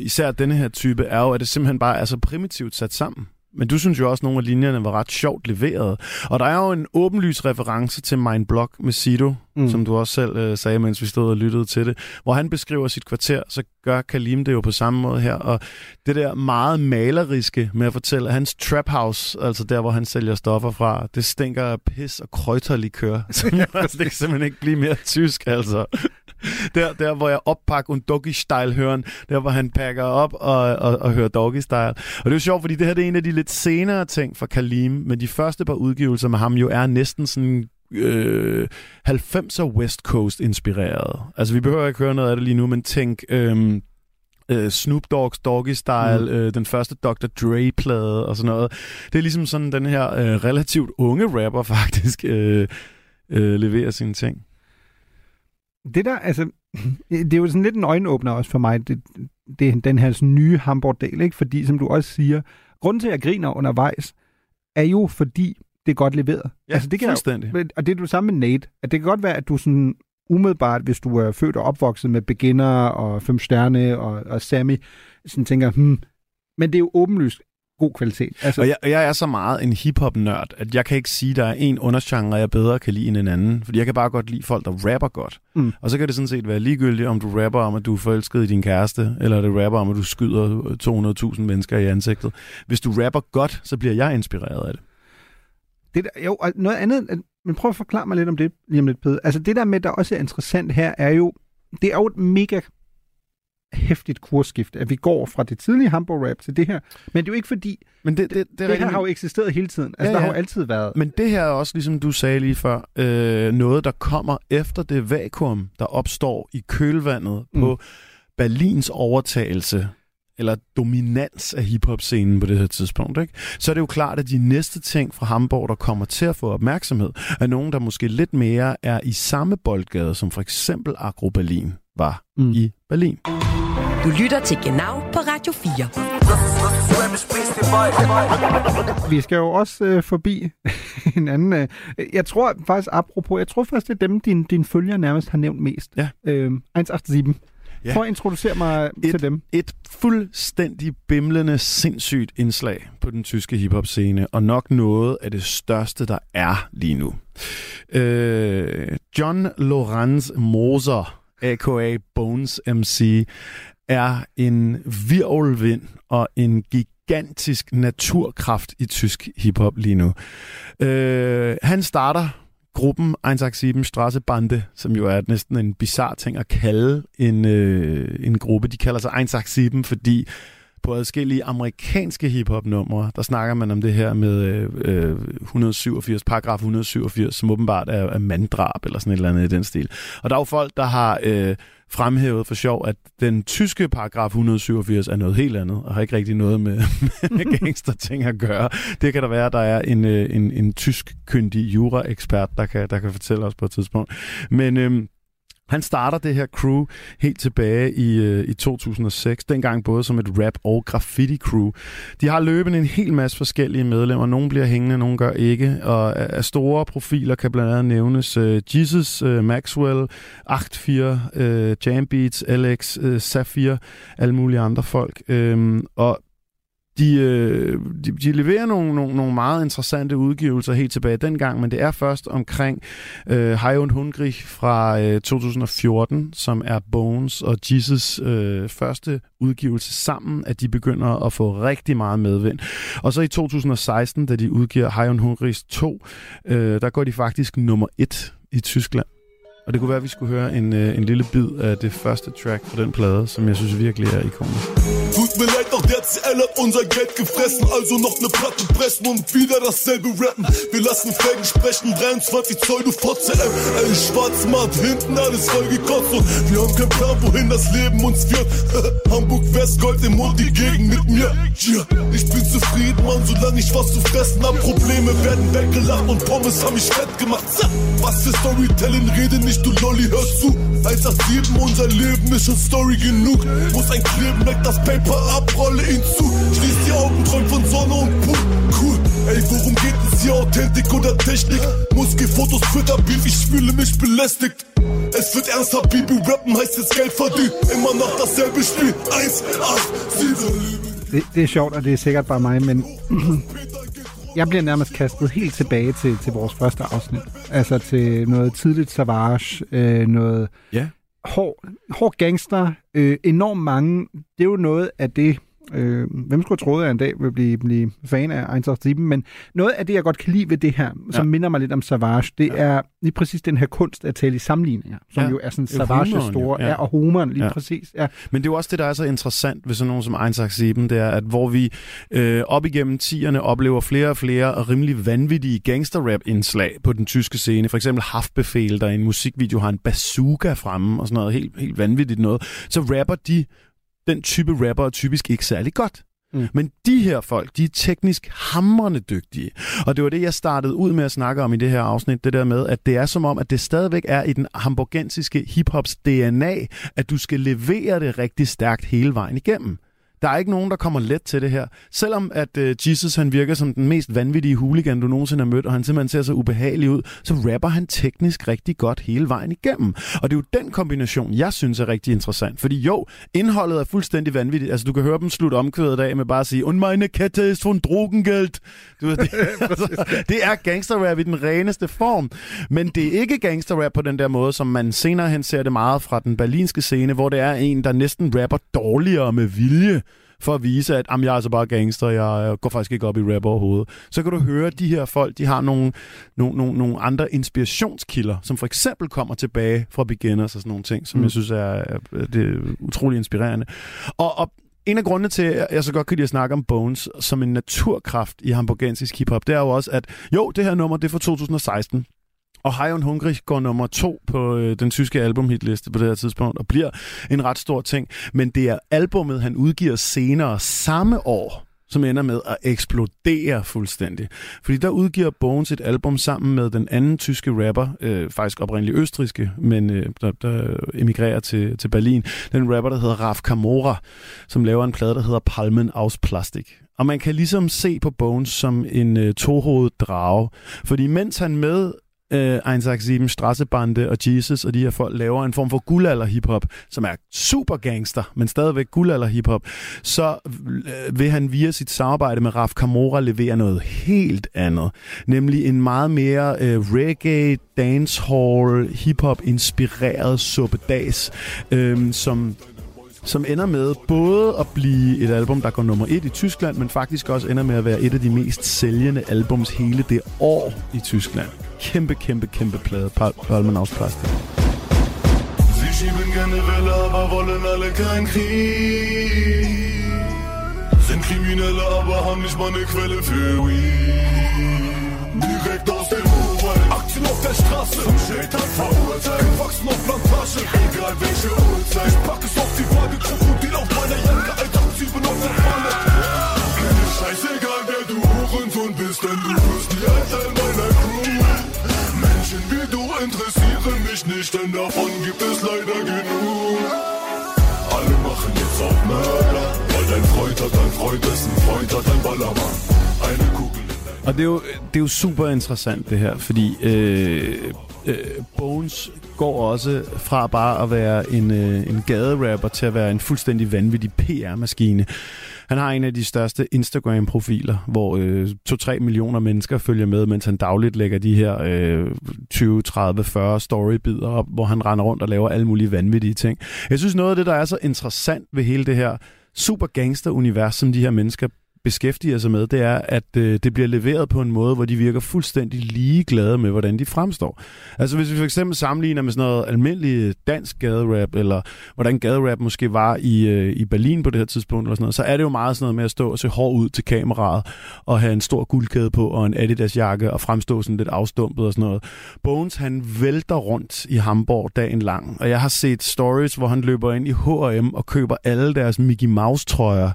især denne her type, er jo, at det simpelthen bare er så primitivt sat sammen. Men du synes jo også, at nogle af linjerne var ret sjovt leveret. Og der er jo en åbenlys reference til Mein Block med Sido, som du også selv sagde, mens vi stod og lyttede til det. Hvor han beskriver sit kvarter, så gør Kalim det jo på samme måde her. Og det der meget maleriske med at fortælle, at hans trap house, altså der, hvor han sælger stoffer fra, det stinker af pis og krøjterlikør. Det kan simpelthen ikke blive mere tysk, altså. Der, hvor jeg oppakker en doggy-style-høren. Der, hvor han pakker op og hører doggy-style. Og det er jo sjovt, fordi det her det er en af de lidt senere ting fra Kalim. Men de første par udgivelser med ham jo er næsten sådan 90'er West Coast-inspireret. Altså, vi behøver ikke høre noget af det lige nu, men tænk Snoop Dogg's Doggy Style, den første Dr. Dre-plade og sådan noget. Det er ligesom sådan, den her relativt unge rapper faktisk leverer sine ting. Det der, altså, det er jo sådan lidt en øjenåbner også for mig, det den her sådan nye Hamborg-del, ikke? Fordi, som du også siger, grunden til, at jeg griner undervejs, er jo fordi, det er godt leveret. Ja, altså, det kan fuldstændig. Jo, og det er du sammen med Nate, at det kan godt være, at du sådan umiddelbart, hvis du er født og opvokset med Beginner og Fünf Sterne og Samy, sådan tænker, men det er jo åbenlyst god kvalitet. Altså. Og jeg er så meget en hiphop-nørd, at jeg kan ikke sige, at der er en undergenre, jeg bedre kan lide end en anden. Fordi jeg kan bare godt lide folk, der rapper godt. Og så kan det sådan set være ligegyldigt, om du rapper om, at du er forelsket i din kæreste, eller du rapper om, at du skyder 200.000 mennesker i ansigtet. Hvis du rapper godt, så bliver jeg inspireret af det. Det der, jo, og noget andet, men prøv at forklare mig lidt om det lige om lidt, Pede. Altså det der med, der også er interessant her, er jo, det er jo et mega hæftigt kursskift, at vi går fra det tidlige Hamborg-rap til det her. Men det er jo ikke fordi... Men det her har jo eksisteret hele tiden. Altså, der har jo altid været... Men det her er også, ligesom du sagde lige før, noget, der kommer efter det vakuum, der opstår i kølvandet på Berlins overtagelse eller dominans af hiphop-scenen på det her tidspunkt, ikke? Så er det jo klart, at de næste ting fra Hamborg, der kommer til at få opmærksomhed, er nogen, der måske lidt mere er i samme boldgade, som for eksempel Aggro Berlin var i Berlin. Du lytter til Genau på Radio 4. Vi skal jo også forbi en anden... jeg tror faktisk, apropos, det er dem, din følger nærmest har nævnt mest. Ja. 187. Ja. Prøv at introducere mig til dem. Et fuldstændig bimlende, sindssygt indslag på den tyske hiphop-scene, og nok noget af det største, der er lige nu. John Lorenz Moser, a.k.a. Bonez MC, er en virvelvind og en gigantisk naturkraft i tysk hiphop lige nu. Han starter gruppen 187 Strassebande, som jo er næsten en bizarre ting at kalde en gruppe. De kalder sig 187, fordi på adskillige amerikanske hiphop-numre, der snakker man om det her med paragraf 187, som åbenbart er manddrab eller sådan et eller andet i den stil. Og der er jo folk, der har fremhævet for sjov, at den tyske paragraf 187 er noget helt andet, og har ikke rigtig noget med gangsterting at gøre. Det kan der være, at der er en tysk-kyndig jura-ekspert, der kan fortælle os på et tidspunkt. Men... han starter det her crew helt tilbage i 2006, dengang både som et rap- og graffiti-crew. De har løbende en hel masse forskellige medlemmer. Nogle bliver hængende, nogle gør ikke. Og af store profiler kan blandt andet nævnes Gzuz, Maxwell, 84, Jambeats, Alex, Safir, alle mulige andre folk. Og de leverer nogle meget interessante udgivelser helt tilbage dengang, men det er først omkring High und Hungrig fra 2014, som er Bonez og Gzuz' første udgivelse sammen, at de begynder at få rigtig meget medvind. Og så i 2016, da de udgiver High und Hungrig 2, der går de faktisk nummer 1 i Tyskland. Og det kunne være, at vi skulle høre en lille bid af det første track fra den plade, som jeg synes virkelig er ikonisk. Tut mir leid, doch der CL hat unser Geld gefressen, also noch eine Platte pressen und wieder dasselbe rappen. Wir lassen Felgen sprechen, 23 Zoll, du Fotze, ey, Schwarzmarkt, hinten alles voll gekotzt und wir haben keinen Plan, wohin das Leben uns führt. Hamburg, Westgold, im Mund, die Gegend mit mir. Yeah. Ich bin zufrieden, Mann, solange ich was zu fressen hab. Probleme werden weggelacht und Pommes haben mich fett gemacht. Was für Storytelling, rede nicht. Du Lolli, hörst du? 187, unser Leben ist schon Story genug. Muss ein Kleben weg, das Paper ab, rolle ihn zu. Schließ die Augen, träum von Sonne und Puh. Cool, ey, worum geht es hier? Authentik oder Technik? Muskelfotos, Twitter-Beef, ich fühle mich belästigt. Es wird ernsthaft, Bibi rappen heißt jetzt Geld verdienen. Immer noch dasselbe Spiel, 187. det er sjovt, og det er sikkert bare mig, men jeg bliver nærmest kastet helt tilbage til vores første afsnit. Altså til noget tidligt savage, noget hård gangster, enormt mange. Det er jo noget af det, hvem skulle troede, at jeg en dag vil blive fan af 187, men noget af det, jeg godt kan lide ved det her, som minder mig lidt om Savage, det er lige præcis den her kunst at tale i sammenligninger, som jo er sådan Savages store, og humoren lige præcis. Ja. Men det er jo også det, der er så interessant ved sådan nogen som 187, det er, at hvor vi op igennem 10'erne oplever flere og flere rimelig vanvittige gangsterrap-indslag på den tyske scene. For eksempel Haftbefehl, der i en musikvideo har en bazooka fremme og sådan noget helt vanvittigt noget. Så rapper de. Den type rapper er typisk ikke særlig godt. Mm. Men de her folk, de er teknisk hamrende dygtige. Og det var det, jeg startede ud med at snakke om i det her afsnit, det der med, at det er som om, at det stadigvæk er i den hamburgensiske hiphops DNA, at du skal levere det rigtig stærkt hele vejen igennem. Der er ikke nogen, der kommer let til det her. Selvom at Jesus, han virker som den mest vanvittige hooligan, du nogensinde har mødt, og han simpelthen ser så ubehagelig ud, så rapper han teknisk rigtig godt hele vejen igennem. Og det er jo den kombination, jeg synes er rigtig interessant. Fordi jo, indholdet er fuldstændig vanvittigt. Altså, du kan høre dem slutte omkvædet af med bare at sige, und meine Kette ist von Drogengeld. Du ved, det, altså, det er gangsterrap i den reneste form. Men det er ikke gangsterrap på den der måde, som man senere hen ser det meget fra den berlinske scene, hvor det er en, der næsten rapper dårligere med vilje, for at vise, at jeg er altså bare gangster, jeg går faktisk ikke op i rap overhovedet. Så kan du høre, at de her folk, de har nogle andre inspirationskilder, som for eksempel kommer tilbage fra Beginners og sådan nogle ting, som jeg synes er utrolig inspirerende. Og en af grundene til, at jeg så godt kan lide at snakke om Bonez som en naturkraft i hamburgensisk hiphop, det er jo også, at det her nummer, det er fra 2016, og High on Hungry går nummer 2 på den tyske albumhitliste på det her tidspunkt, og bliver en ret stor ting. Men det er albummet, han udgiver senere samme år, som ender med at eksplodere fuldstændig. Fordi der udgiver Bonez et album sammen med den anden tyske rapper, faktisk oprindeligt østrigske, men der emigrerer til Berlin. Den rapper, der hedder Raf Camora, som laver en plade, der hedder Palmen aus Plastik. Og man kan ligesom se på Bonez som en tohovedet drage. Fordi mens han med 187 Strassebande og Jesus og de her folk laver en form for guldalder-hiphop, som er super gangster, men stadigvæk guldalder-hiphop, så vil han via sit samarbejde med Raf Camora levere noget helt andet. Nemlig en meget mere reggae, dancehall, hiphop-inspireret suppedags, som ender med både at blive et album, der går nummer 1 i Tyskland, men faktisk også ender med at være et af de mest sælgende albums hele det år i Tyskland. Kæmpe plade, Palmen aus Plastik. Sie schieben gerne Welle, aber wollen alle kein Krieg. Sind Kriminelle, aber haben nicht mal eine Quelle für Weed. Direkt aus dem Urwald, Aktien auf der Straße, zum Schädel verurteilt, gewachsen auf Plantagen, egal welche Uhrzeit. Ich pack es auf die Waage, Krokodil auf meiner Jacke, Alter, sie benutzt auf Falle. Keine Scheißegal, wer du Hurensohn bist, denn du wirst die Alter in meiner Crew. Wie du interessieren mich nicht, denn davon gibt es leider genug. Alle machen jetzt auf Mörder, weil dein Freund ist ein Freund, hat ein Ballermann, eine Kugel. Og det er jo super interessant det her, fordi Bonez går også fra bare at være en gaderapper til at være en fuldstændig vanvittig PR-maskine. Han har en af de største Instagram-profiler, hvor 2-3 millioner mennesker følger med, mens han dagligt lægger de her 20, 30, 40 storybider op, hvor han render rundt og laver alle mulige vanvittige ting. Jeg synes, noget af det, der er så interessant ved hele det her super gangster-univers, som de her mennesker beskæftiger sig med, det er, at det bliver leveret på en måde, hvor de virker fuldstændig ligeglade med, hvordan de fremstår. Altså hvis vi for eksempel sammenligner med sådan noget almindelig dansk gaderap, eller hvordan gaderap måske var i Berlin på det her tidspunkt, eller sådan noget, så er det jo meget sådan noget med at stå og se hård ud til kameraet, og have en stor guldkæde på, og en Adidas-jakke, og fremstå sådan lidt afstumpet og sådan noget. Bonez, han vælter rundt i Hamborg dagen lang, og jeg har set stories, hvor han løber ind i H&M og køber alle deres Mickey Mouse-trøjer,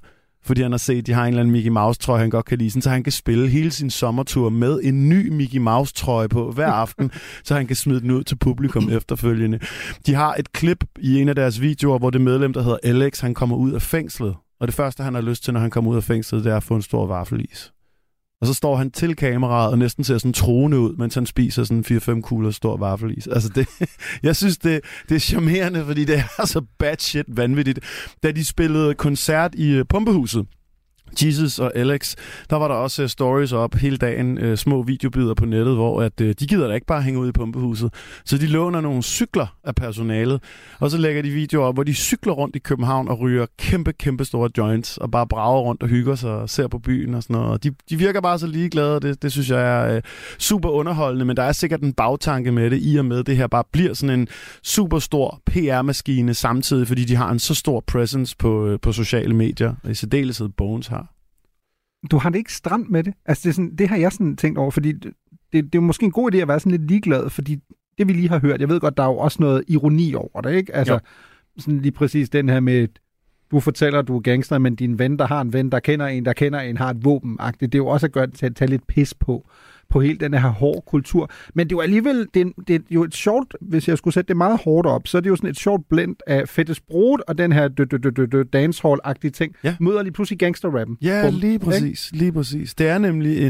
fordi han har set, de har en eller anden Mickey Mouse-trøje, han godt kan lide, så han kan spille hele sin sommertur med en ny Mickey Mouse-trøje på hver aften, så han kan smide den ud til publikum efterfølgende. De har et klip i en af deres videoer, hvor det medlem, der hedder Alex, han kommer ud af fængslet, og det første, han har lyst til, når han kommer ud af fængslet, det er at få en stor vaffelis. Og så står han til kameraet og næsten ser sådan troende ud, mens han spiser sådan 4-5 kugler stor vaffelis. Altså det, jeg synes, det er charmerende, fordi det er så bad shit vanvittigt. Da de spillede koncert i Pumpehuset, Jesus og Alex, der var der også stories op hele dagen, små videobider på nettet, hvor at, de gider da ikke bare hænge ud i pumpehuset. Så de låner nogle cykler af personalet, og så lægger de videoer op, hvor de cykler rundt i København og ryger kæmpe store joints, og bare brager rundt og hygger sig og ser på byen og sådan noget. Og de virker bare så ligeglade, og det synes jeg er super underholdende, men der er sikkert en bagtanke med det, i og med det her bare bliver sådan en super stor PR-maskine samtidig, fordi de har en så stor presence på sociale medier, og i særdeleshed Bonez har. Du har det ikke stramt med det. Altså, det er sådan, det har jeg sådan tænkt over, fordi det er måske en god idé at være sådan lidt ligeglad, fordi det, vi lige har hørt, jeg ved godt, der er jo også noget ironi over det, ikke? Altså, jo. Sådan lige præcis den her med, du fortæller, du er gangster, men din ven, der har en ven, der kender en, har et våben-agtigt. Det er jo også at gøre det til at tage lidt pis på hele den her hårde kultur. Men det er jo alligevel, det er jo et sjovt, hvis jeg skulle sætte det meget hårdt op, så er det jo sådan et sjovt blend af Fettes Brot og den her dancehall-agtige ting, møder lige pludselig gangsterrappen. Ja, lige præcis. Det er nemlig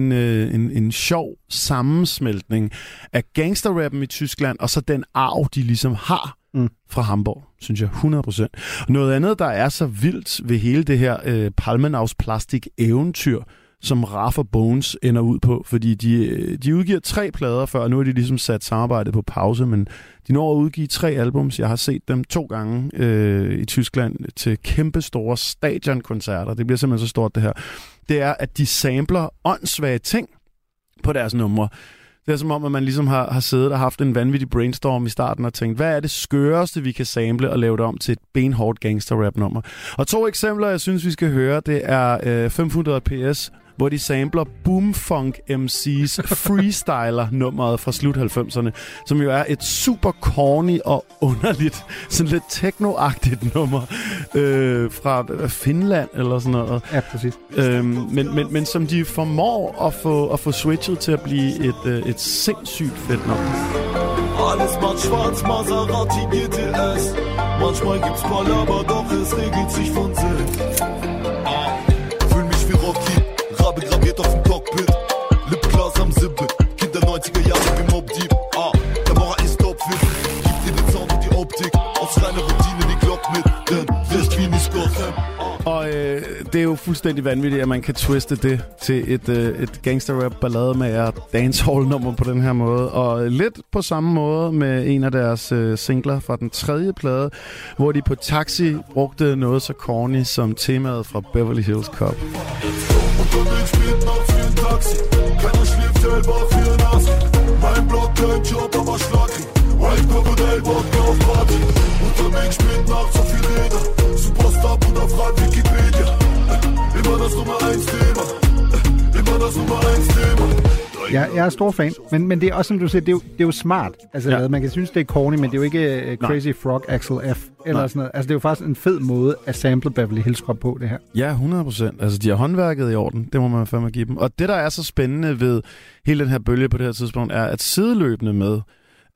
en sjov sammensmeltning af gangsterrappen i Tyskland, og så den arv, de ligesom har fra Hamborg, synes jeg 100%. Noget andet, der er så vildt ved hele det her Palmen aus Plastik eventyr, som Raf og Bonez ender ud på, fordi de udgiver 3 plader før, og nu har de ligesom sat samarbejdet på pause, men de når at udgive 3 albums. Jeg har set dem 2 gange i Tyskland til kæmpe store stadionkoncerter. Det bliver simpelthen så stort, det her. Det er, at de sampler åndssvage ting på deres numre. Det er som om, at man ligesom har siddet og haft en vanvittig brainstorm i starten og tænkt, hvad er det skøreste, vi kan sample og lave det om til et benhårdt gangster-rap-nummer? Og 2 eksempler, jeg synes, vi skal høre, det er 500 PS, hvor de sampler Boomfunk MC's Freestyler-nummeret fra slut 90'erne, som jo er et super corny og underligt, sådan lidt techno-agtigt nummer fra Finland eller sådan noget. Ja, præcis. Men som de formår at få switchet til at blive et sindssygt fedt nummer. Alles macht schwarz, Maserati, GTS. Manchmal gibt's Palaver, doch es regelt sich von selbst. Fühl mich wie Rocky, Rabe graviert auf dem Cockpit. Lipglas am Sippe, Kind der 90er Jahre wie Mobb Deep. Camora ist topfit, gibt dir den Sound und die Optik. Aus reiner Routine die Glock mit, denn recht wie nicht Gott. Og det er jo fuldstændig vanvittigt, at man kan twiste det til et gangster-rap-ballade med dancehall-nummer på den her måde. Og lidt på samme måde med en af deres singler fra den 3. plade, hvor de på Taxi brugte noget så corny som temaet fra Beverly Hills Cop. Jeg er stor fan, men det er også, som du siger, det er jo smart. Altså, Man kan synes, det er corny, men det er jo ikke Crazy Frog, Axel F. eller sådan noget. Altså, det er jo faktisk en fed måde at sample Beverly Hills Cop på, det her. Ja, 100%. Altså, de har håndværket i orden. Det må man fandme give dem. Og det, der er så spændende ved hele den her bølge på det her tidspunkt, er at sideløbende med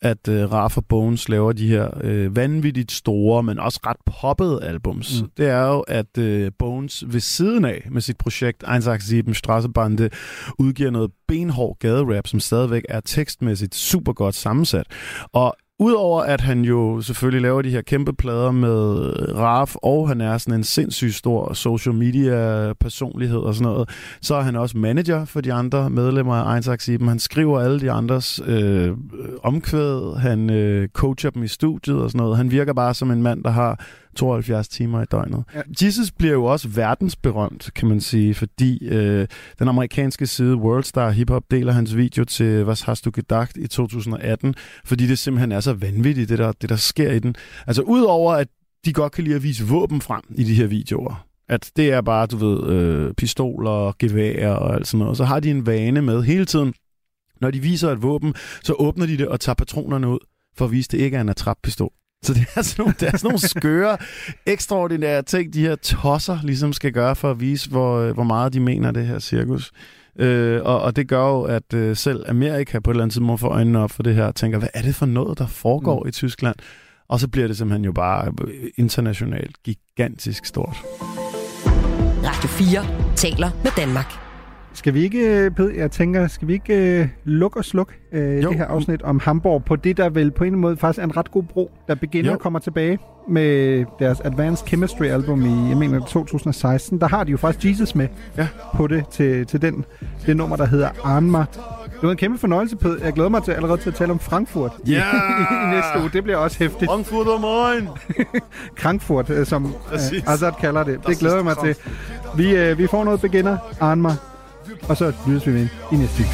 at Raf og Bonez laver de her vanvittigt store, men også ret poppede albums. Det er jo, at Bonez ved siden af med sit projekt 187 Strassebande udgiver noget benhård gaderap, som stadigvæk er tekstmæssigt super godt sammensat. Og udover at han jo selvfølgelig laver de her kæmpe plader med Raf, og han er sådan en sindssygt stor social media personlighed og sådan noget, så er han også manager for de andre medlemmer af 187. Han skriver alle de andres omkvæd, han coacher dem i studiet og sådan noget. Han virker bare som en mand, der har 72 timer i døgnet. Ja. Gzuz bliver jo også verdensberømt, kan man sige, fordi den amerikanske side Worldstar Hiphop deler hans video til Was hast du gedacht i 2018, fordi det simpelthen er så vanvittigt, det der sker i den. Altså udover, at de godt kan lide at vise våben frem i de her videoer, at det er bare, du ved, pistoler, geværer og alt sådan noget, så har de en vane med hele tiden, når de viser et våben, så åbner de det og tager patronerne ud, for at vise, det ikke er en attrappistol. Så det er sådan nogle skøre, ekstraordinære ting, de her tosser ligesom skal gøre for at vise, hvor meget de mener det her cirkus. Og det gør jo, at selv Amerika på et eller andet tidspunkt får øjnene op for det her og tænker, hvad er det for noget, der foregår i Tyskland? Og så bliver det simpelthen jo bare internationalt gigantisk stort. Radio 4 taler med Danmark. Skal vi ikke lukke og slukke det her afsnit om Hamborg på det, der vel på en måde faktisk er en ret god bro, der begynder at komme tilbage med deres Advanced Chemistry album i, jeg mener, 2016. Der har de jo faktisk Jesus med på det til det nummer, der hedder Arnmar. Det var en kæmpe fornøjelse, Pede. Jeg glæder mig til allerede til at tale om Frankfurt i næste uge. Det bliver også hæftigt. Frankfurt om morgen! Krankfurt, som Azad kalder det. Det glæder jeg mig til. Vi får noget beginner, Arnmar. Og så lyttes vi med i næste uge.